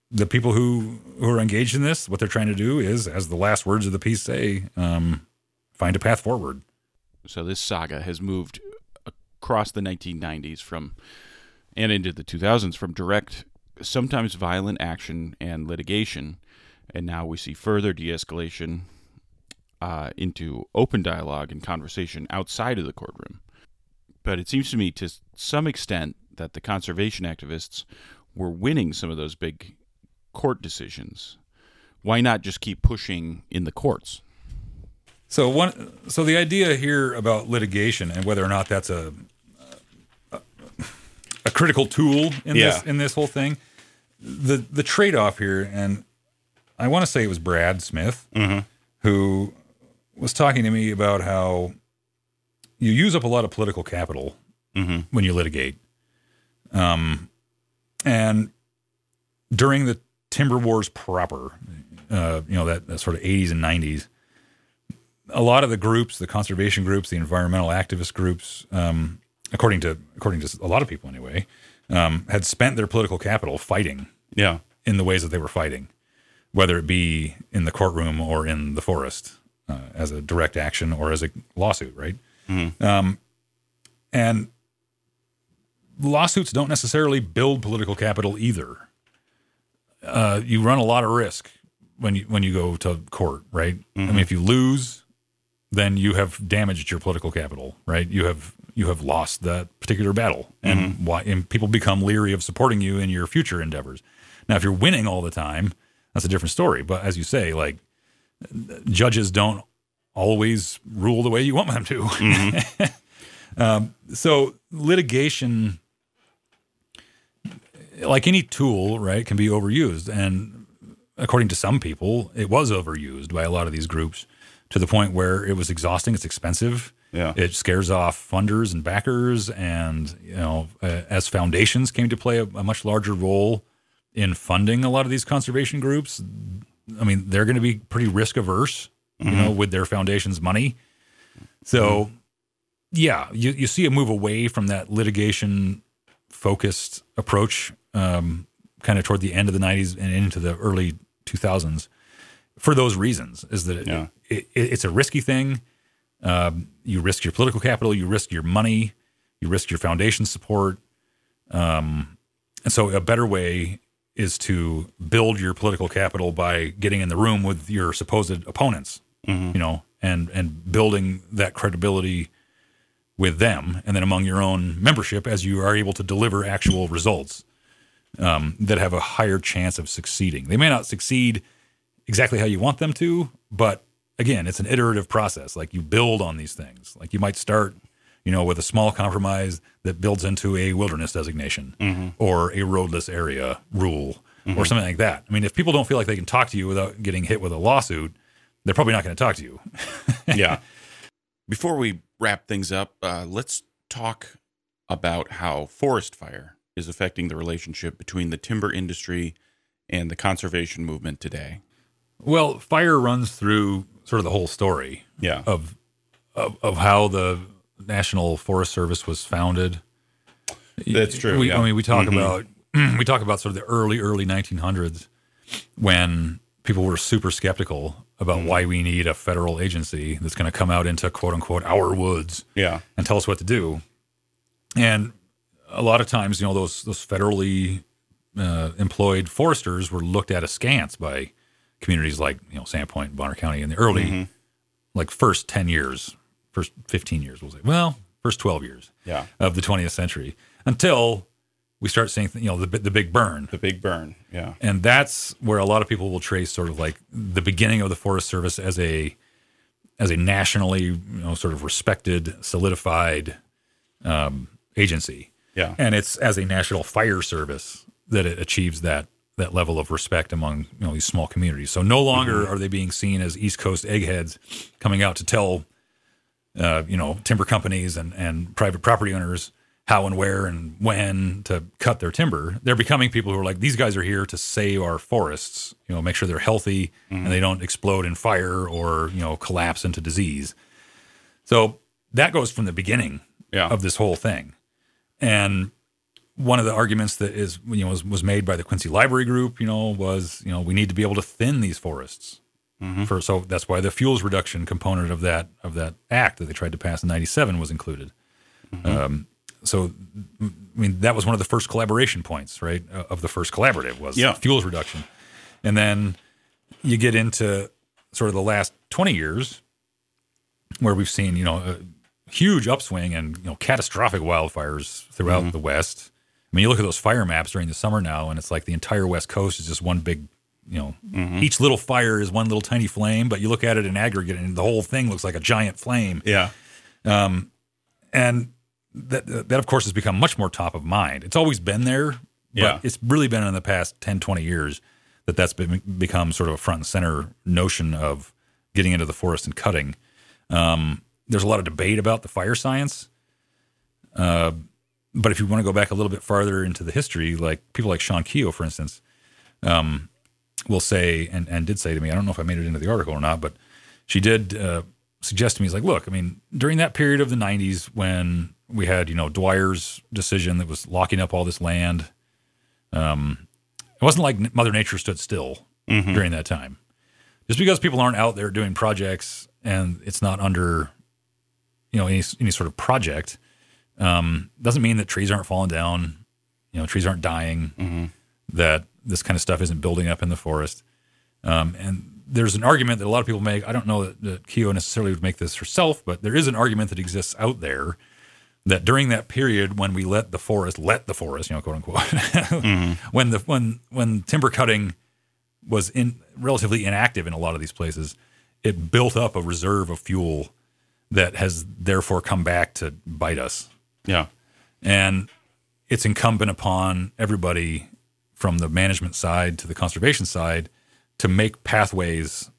the people who are engaged in this, what they're trying to do is, as the last words of the piece say, find a path forward. So this saga has moved across the 1990s and into the 2000s from direct, sometimes violent action and litigation. And now we see further de-escalation into open dialogue and conversation outside of the courtroom. But it seems to me, to some extent, that the conservation activists were winning some of those big court decisions. Why not just keep pushing in the courts? So so the idea here about litigation and whether or not that's a critical tool in this whole thing, the trade-off here, and I want to say it was Brad Smith, mm-hmm. who was talking to me about how you use up a lot of political capital, mm-hmm. when you litigate. And during the Timber Wars proper, that sort of 80s and 90s, a lot of the groups, the conservation groups, the environmental activist groups, according to a lot of people anyway, had spent their political capital fighting in the ways that they were fighting, whether it be in the courtroom or in the forest as a direct action or as a lawsuit, right? Mm-hmm. And lawsuits don't necessarily build political capital either. You run a lot of risk when you go to court, right? Mm-hmm. I mean, if you lose, then you have damaged your political capital, right? You have lost that particular battle, and mm-hmm. and people become leery of supporting you in your future endeavors. Now, if you're winning all the time, that's a different story. But as you say, like, judges don't always rule the way you want them to. Mm-hmm. So litigation like any tool, right, can be overused. And according to some people, it was overused by a lot of these groups to the point where it was exhausting. It's expensive. Yeah. It scares off funders and backers. And, you know, as foundations came to play a much larger role in funding a lot of these conservation groups, I mean, they're going to be pretty risk averse, you know, with their foundation's money. So, yeah, you see a move away from that litigation focused approach, kind of toward the end of the 90s and into the early 2000s for those reasons, is that it's a risky thing. You risk your political capital, you risk your money, you risk your foundation support. And so a better way is to build your political capital by getting in the room with your supposed opponents, you know, and building that credibility with them. And then among your own membership, as you are able to deliver actual results that have a higher chance of succeeding. They may not succeed exactly how you want them to, but again, it's an iterative process. Like, you build on these things. Like, you might start, you know, with a small compromise that builds into a wilderness designation or a roadless area rule or something like that. I mean, if people don't feel like they can talk to you without getting hit with a lawsuit, they're probably not going to talk to you. Before we wrap things up, let's talk about how forest fire is affecting the relationship between the timber industry and the conservation movement today. Well, fire runs through sort of the whole story of how the National Forest Service was founded. That's true. I mean, we talk about sort of the early 1900s when people were super skeptical about why we need a federal agency that's going to come out into quote unquote our woods and tell us what to do. And a lot of times, you know, those federally employed foresters were looked at askance by communities like, you know, Sandpoint, Bonner County in the early like first 10 years. First 15 years, we'll say. Well, first 12 years of the 20th century, until we start seeing, you know, the big burn. The big burn, yeah. And that's where a lot of people will trace sort of like the beginning of the Forest Service as a nationally, you know, sort of respected, solidified agency. Yeah. And it's as a national fire service that it achieves that level of respect among, you know, these small communities. So no longer are they being seen as East Coast eggheads coming out to tell you know, timber companies and private property owners how and where and when to cut their timber. They're becoming people who are like, these guys are here to save our forests, you know, make sure they're healthy and they don't explode in fire or, you know, collapse into disease. So that goes from the beginning of this whole thing. And one of the arguments that is, you know, was made by the Quincy Library Group, you know, was, you know, we need to be able to thin these forests. So that's why the fuels reduction component of that act that they tried to pass in '97 was included. So, I mean, that was one of the first collaboration points, right? Of the first collaborative was fuels reduction, and then you get into sort of the last 20 years where we've seen, you know, a huge upswing and, you know, catastrophic wildfires throughout the West. I mean, you look at those fire maps during the summer now, and it's like the entire West Coast is just one big. You know, each little fire is one little tiny flame, but you look at it in aggregate and the whole thing looks like a giant flame. Yeah. And that, of course, has become much more top of mind. It's always been there, but it's really been in the past 10, 20 years that that's become sort of a front and center notion of getting into the forest and cutting. There's a lot of debate about the fire science. But if you want to go back a little bit farther into the history, like people like Shawn Keough, for instance, will say, and did say to me, I don't know if I made it into the article or not, but she did suggest to me, is like, look, I mean, during that period of the 90s when we had, you know, Dwyer's decision that was locking up all this land, it wasn't like Mother Nature stood still during that time. Just because people aren't out there doing projects and it's not under, you know, any sort of project, doesn't mean that trees aren't falling down, you know, trees aren't dying, that this kind of stuff isn't building up in the forest. And there's an argument that a lot of people make. I don't know that Keough necessarily would make this herself, but there is an argument that exists out there that during that period when we let the forest, you know, quote unquote, when timber cutting was relatively inactive in a lot of these places, it built up a reserve of fuel that has therefore come back to bite us. Yeah. And it's incumbent upon everybody from the management side to the conservation side to make pathways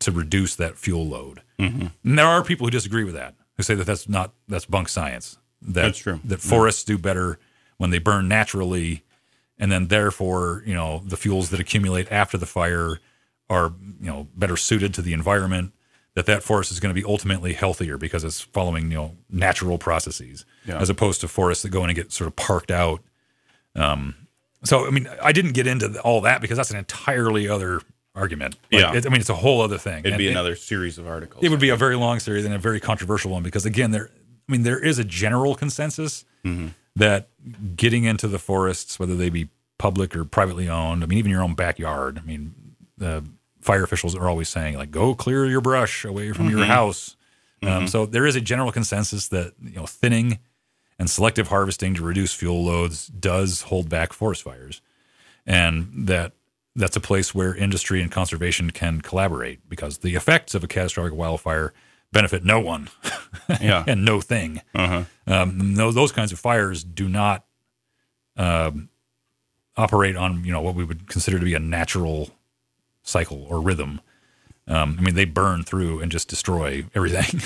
to reduce that fuel load. Mm-hmm. And there are people who disagree with that, who say that that's bunk science. That's true. That forests do better when they burn naturally, and then therefore, you know, the fuels that accumulate after the fire are, you know, better suited to the environment, that forest is going to be ultimately healthier because it's following, you know, natural processes, as opposed to forests that go in and get sort of parked out. So, I mean, I didn't get into all that because that's an entirely other argument. Like, it's a whole other thing. It'd be another series of articles. It would be a very long series and a very controversial one because, again, there is a general consensus that getting into the forests, whether they be public or privately owned, I mean, even your own backyard, I mean, fire officials are always saying, like, go clear your brush away from your house. So there is a general consensus that, you know, thinning and selective harvesting to reduce fuel loads does hold back forest fires, and that's a place where industry and conservation can collaborate because the effects of a catastrophic wildfire benefit no one and no thing. Those kinds of fires do not operate on, you know, what we would consider to be a natural cycle or rhythm. I mean, they burn through and just destroy everything.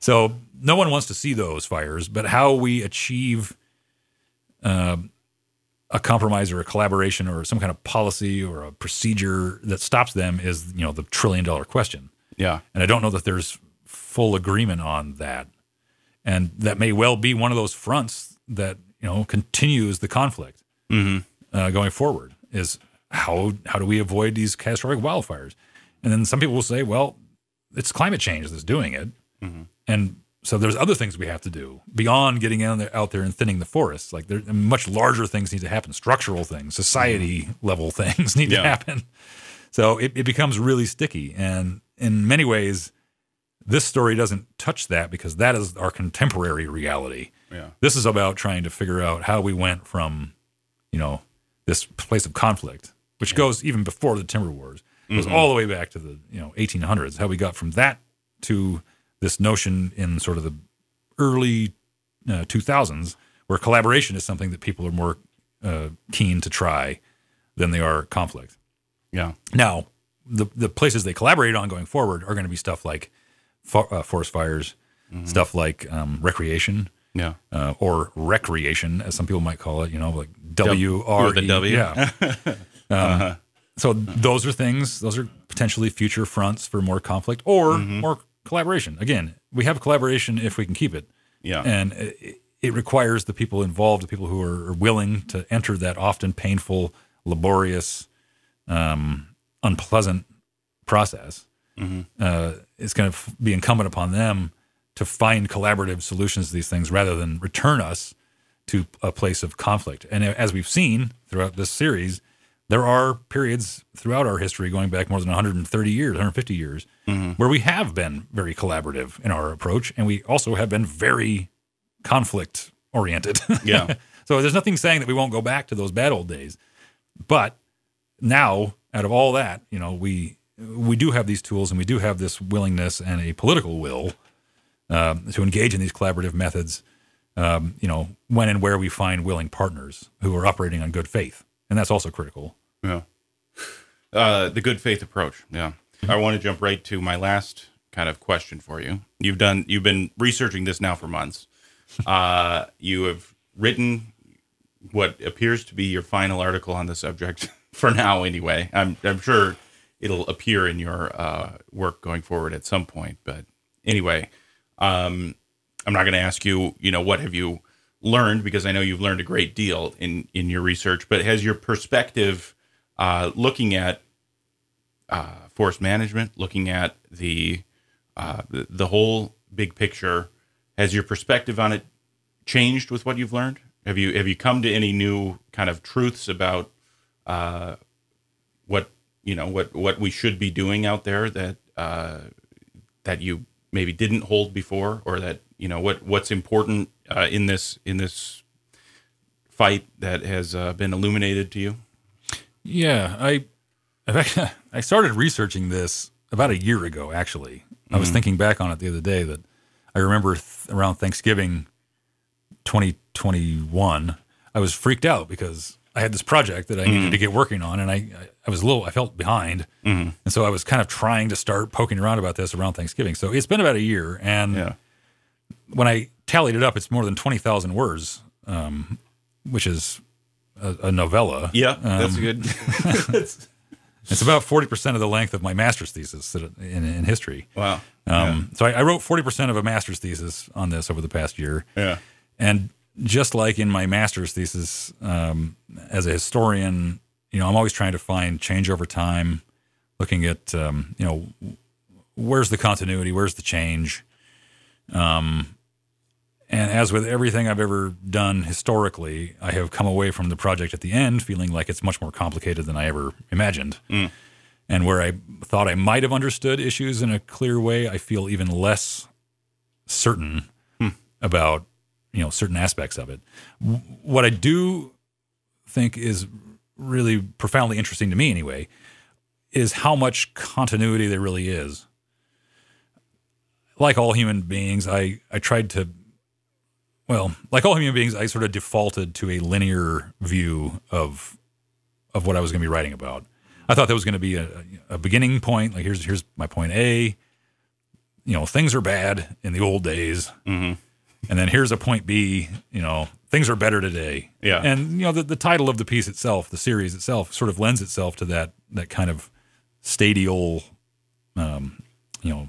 So no one wants to see those fires, but how we achieve a compromise or a collaboration or some kind of policy or a procedure that stops them is, you know, the $1 trillion question. And I don't know that there's full agreement on that. And that may well be one of those fronts that, you know, continues the conflict going forward is how do we avoid these catastrophic wildfires? And then some people will say, well, it's climate change that's doing it. And so there's other things we have to do beyond getting out there and thinning the forests. Like, there much larger things need to happen, structural things, society-level things need to happen. So it becomes really sticky. And in many ways, this story doesn't touch that because that is our contemporary reality. This is about trying to figure out how we went from, you know, this place of conflict, which goes even before the Timber Wars. It goes all the way back to the, you know, 1800s, how we got from that to this notion in sort of the early 2000s where collaboration is something that people are more keen to try than they are conflict. Now, the places they collaborate on going forward are going to be stuff like forest fires, stuff like recreation, or recreation, as some people might call it, you know, like W-R-E. Or the W. So those are things, those are potentially future fronts for more conflict or more collaboration. Again, we have collaboration if we can keep it. And it requires the people involved, the people who are willing to enter that often painful, laborious, unpleasant process. It's going to be incumbent upon them to find collaborative solutions to these things rather than return us to a place of conflict. And as we've seen throughout this series, there are periods throughout our history going back more than 130 years, 150 years, where we have been very collaborative in our approach, and we also have been very conflict-oriented. So there's nothing saying that we won't go back to those bad old days. But now, out of all that, you know, we do have these tools, and we do have this willingness and a political will to engage in these collaborative methods, you know, when and where we find willing partners who are operating on good faith. And that's also critical. The good faith approach. I want to jump right to my last kind of question for you. You've been researching this now for months. You have written what appears to be your final article on the subject for now. Anyway, I'm sure it'll appear in your work going forward at some point. But anyway, I'm not going to ask you, you know, what have you learned, because I know you've learned a great deal in your research, but has your perspective looking at forest management, looking at the whole big picture, has your perspective on it changed with what you've learned? Have you come to any new kind of truths about what we should be doing out there that that you maybe didn't hold before, or that, you know, what's important in this fight that has been illuminated to you? Yeah, I started researching this about a year ago, actually. I was thinking back on it the other day that I remember around Thanksgiving 2021, I was freaked out because I had this project that I needed to get working on, and I was I felt behind. Mm-hmm. And so I was kind of trying to start poking around about this around Thanksgiving. So it's been about a year, and when I tallied it up, it's more than 20,000 words, which is a novella. Yeah, that's good. It's about 40% of the length of my master's thesis in history. Wow. So I wrote 40% of a master's thesis on this over the past year. Yeah. And just like in my master's thesis, as a historian, you know, I'm always trying to find change over time, looking at, you know, where's the continuity, where's the change? And as with everything I've ever done historically, I have come away from the project at the end feeling like it's much more complicated than I ever imagined. Mm. And where I thought I might have understood issues in a clear way, I feel even less certain about, you know, certain aspects of it. What I do think is really profoundly interesting to me anyway is how much continuity there really is. Like all human beings, I tried to... Well, like all human beings, I sort of defaulted to a linear view of what I was going to be writing about. I thought that was going to be a beginning point. Like, here's my point A. You know, things are bad in the old days. Mm-hmm. And then here's a point B, you know, things are better today. Yeah. And, you know, the title of the piece itself, the series itself, sort of lends itself to that kind of stadial, you know,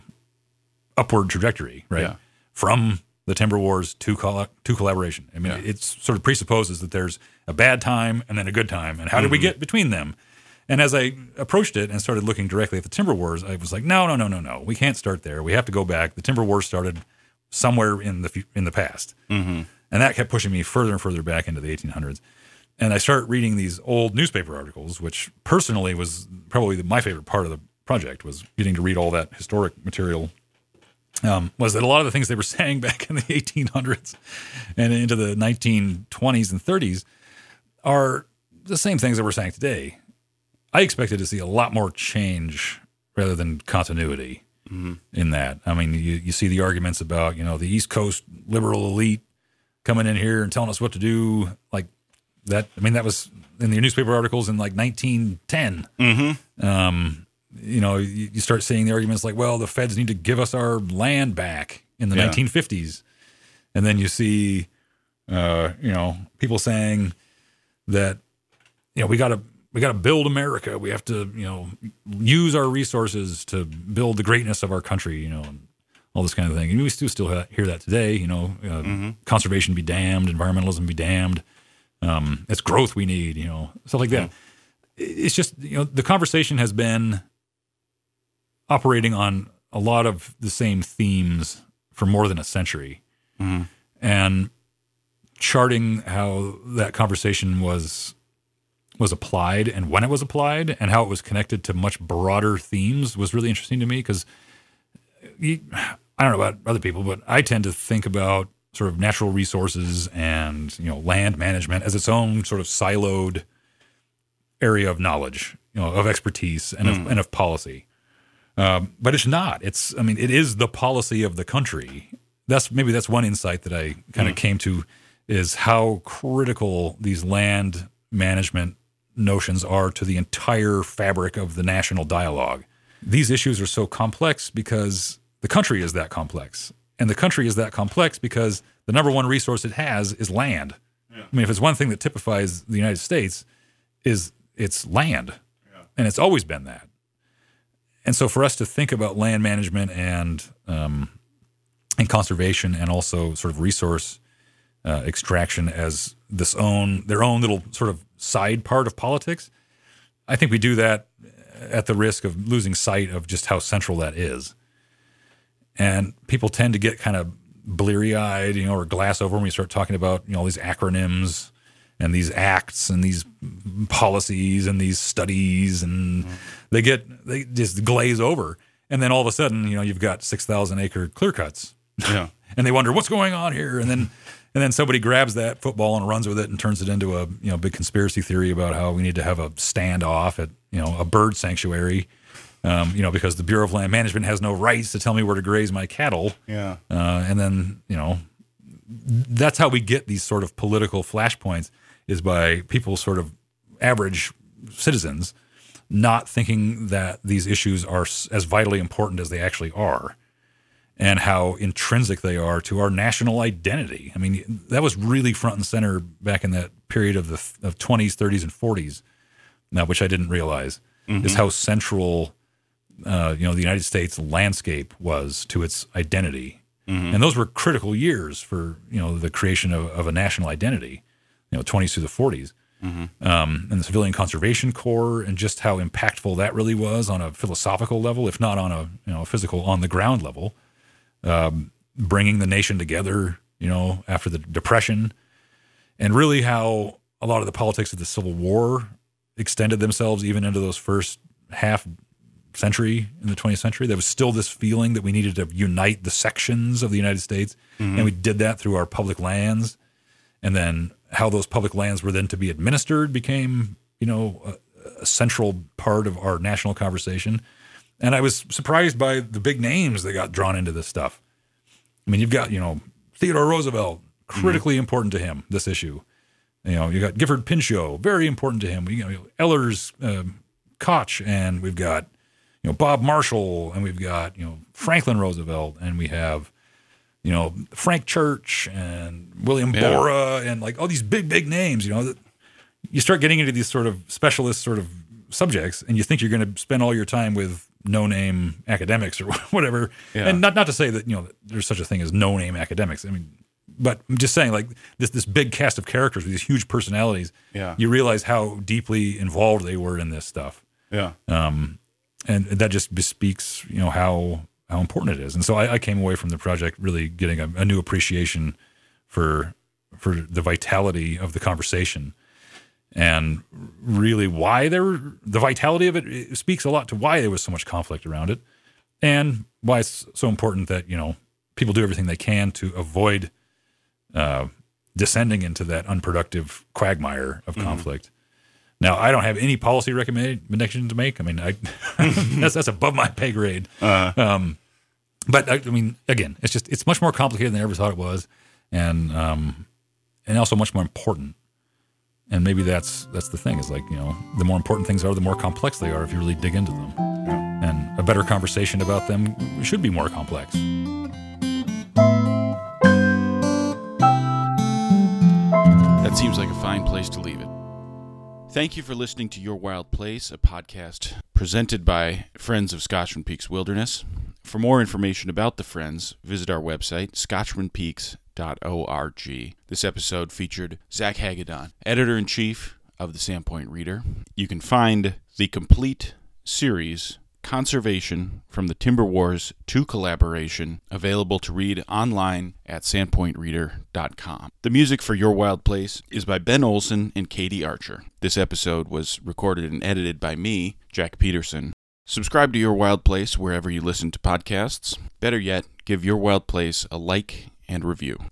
upward trajectory, right? Yeah. From the Timber Wars to collaboration. I mean, it sort of presupposes that there's a bad time and then a good time. And how did we get between them? And as I approached it and started looking directly at the Timber Wars, I was like, no. We can't start there. We have to go back. The Timber Wars started somewhere in the past. Mm-hmm. And that kept pushing me further and further back into the 1800s. And I started reading these old newspaper articles, which personally was probably my favorite part of the project, was getting to read all that historic material. Was that a lot of the things they were saying back in the 1800s and into the 1920s and 30s are the same things that we're saying today. I expected to see a lot more change rather than continuity in that. I mean, you see the arguments about, you know, the East Coast liberal elite coming in here and telling us what to do, like that. I mean, that was in the newspaper articles in like 1910. Mm-hmm. You know, you start seeing the arguments like, well, the feds need to give us our land back in the 1950s. And then you see, you know, people saying that, you know, we got to build America. We have to, you know, use our resources to build the greatness of our country, you know, and all this kind of thing. And we still hear that today, you know, conservation be damned, environmentalism be damned. It's growth we need, you know, stuff like that. It's just, you know, the conversation has been operating on a lot of the same themes for more than a century, and charting how that conversation was applied and when it was applied and how it was connected to much broader themes was really interesting to me, because I don't know about other people, but I tend to think about sort of natural resources and, you know, land management as its own sort of siloed area of knowledge, you know, of expertise and of policy. But it's not. I mean, it is the policy of the country. That's one insight that I kind of came to, is how critical these land management notions are to the entire fabric of the national dialogue. These issues are so complex because the country is that complex. And the country is that complex because the number one resource it has is land. Yeah. I mean, if it's one thing that typifies the United States, is it's land. Yeah. And it's always been that. And so for us to think about land management and conservation and also sort of resource extraction as their own little sort of side part of politics, I think we do that at the risk of losing sight of just how central that is. And people tend to get kind of bleary-eyed, you know, or glass over when we start talking about, you know, all these acronyms and these acts and these policies and these studies, and they just glaze over. And then all of a sudden, you know, you've got 6,000 acre clear cuts. Yeah. And they wonder what's going on here. And then somebody grabs that football and runs with it and turns it into a, you know, big conspiracy theory about how we need to have a standoff at, you know, a bird sanctuary, you know, because the Bureau of Land Management has no rights to tell me where to graze my cattle. Yeah. And then, you know, that's how we get these sort of political flashpoints, is by people, sort of average citizens, not thinking that these issues are as vitally important as they actually are, and how intrinsic they are to our national identity. I mean, that was really front and center back in that period of the 20s, 30s, and 40s, now, which I didn't realize, mm-hmm. is how central the United States landscape was to its identity. Mm-hmm. And those were critical years for, the creation of a national identity, 20s through the 40s. Mm-hmm. And the Civilian Conservation Corps, and just how impactful that really was on a philosophical level, if not on a physical, on the ground level, bringing the nation together, after the Depression, and really how a lot of the politics of the Civil War extended themselves even into those first half century in the 20th century. There was still this feeling that we needed to unite the sections of the United States, mm-hmm. and we did that through our public lands, and then how those public lands were then to be administered became, a central part of our national conversation. And I was surprised by the big names that got drawn into this stuff. I mean, you've got, Theodore Roosevelt, critically mm-hmm. important to him, this issue. You got Gifford Pinchot, very important to him. You know, Ehlers, Koch, and we've got, Bob Marshall, and we've got, Franklin Roosevelt, and we have, Frank Church and William Borah, and like all these big names, that you start getting into these sort of specialist sort of subjects, and you think you're going to spend all your time with no-name academics or whatever. Yeah. And not to say that, there's such a thing as no-name academics. I mean, but I'm just saying, like, this big cast of characters with these huge personalities, you realize how deeply involved they were in this stuff. Yeah. And that just bespeaks, how important it is. And so I came away from the project really getting a new appreciation for the vitality of the conversation, and really why the vitality of it speaks a lot to why there was so much conflict around it, and why it's so important that, people do everything they can to avoid descending into that unproductive quagmire of conflict. Mm-hmm. Now, I don't have any policy recommendations to make. I mean, that's above my pay grade. But I mean, again, it's much more complicated than I ever thought it was, and also much more important. And maybe that's the thing, is like, the more important things are, the more complex they are if you really dig into them. Yeah. And a better conversation about them should be more complex. That seems like a fine place to leave it. Thank you for listening to Your Wild Place, a podcast presented by Friends of Scotchman Peaks Wilderness. For more information about the Friends, visit our website, scotchmanpeaks.org. This episode featured Zach Hagadone, editor-in-chief of the Sandpoint Reader. You can find the complete series, Conservation from the Timber Wars to Collaboration, available to read online at sandpointreader.com. The music for Your Wild Place is by Ben Olson and Katie Archer. This episode was recorded and edited by me, Jack Peterson. Subscribe to Your Wild Place wherever you listen to podcasts. Better yet, give Your Wild Place a like and review.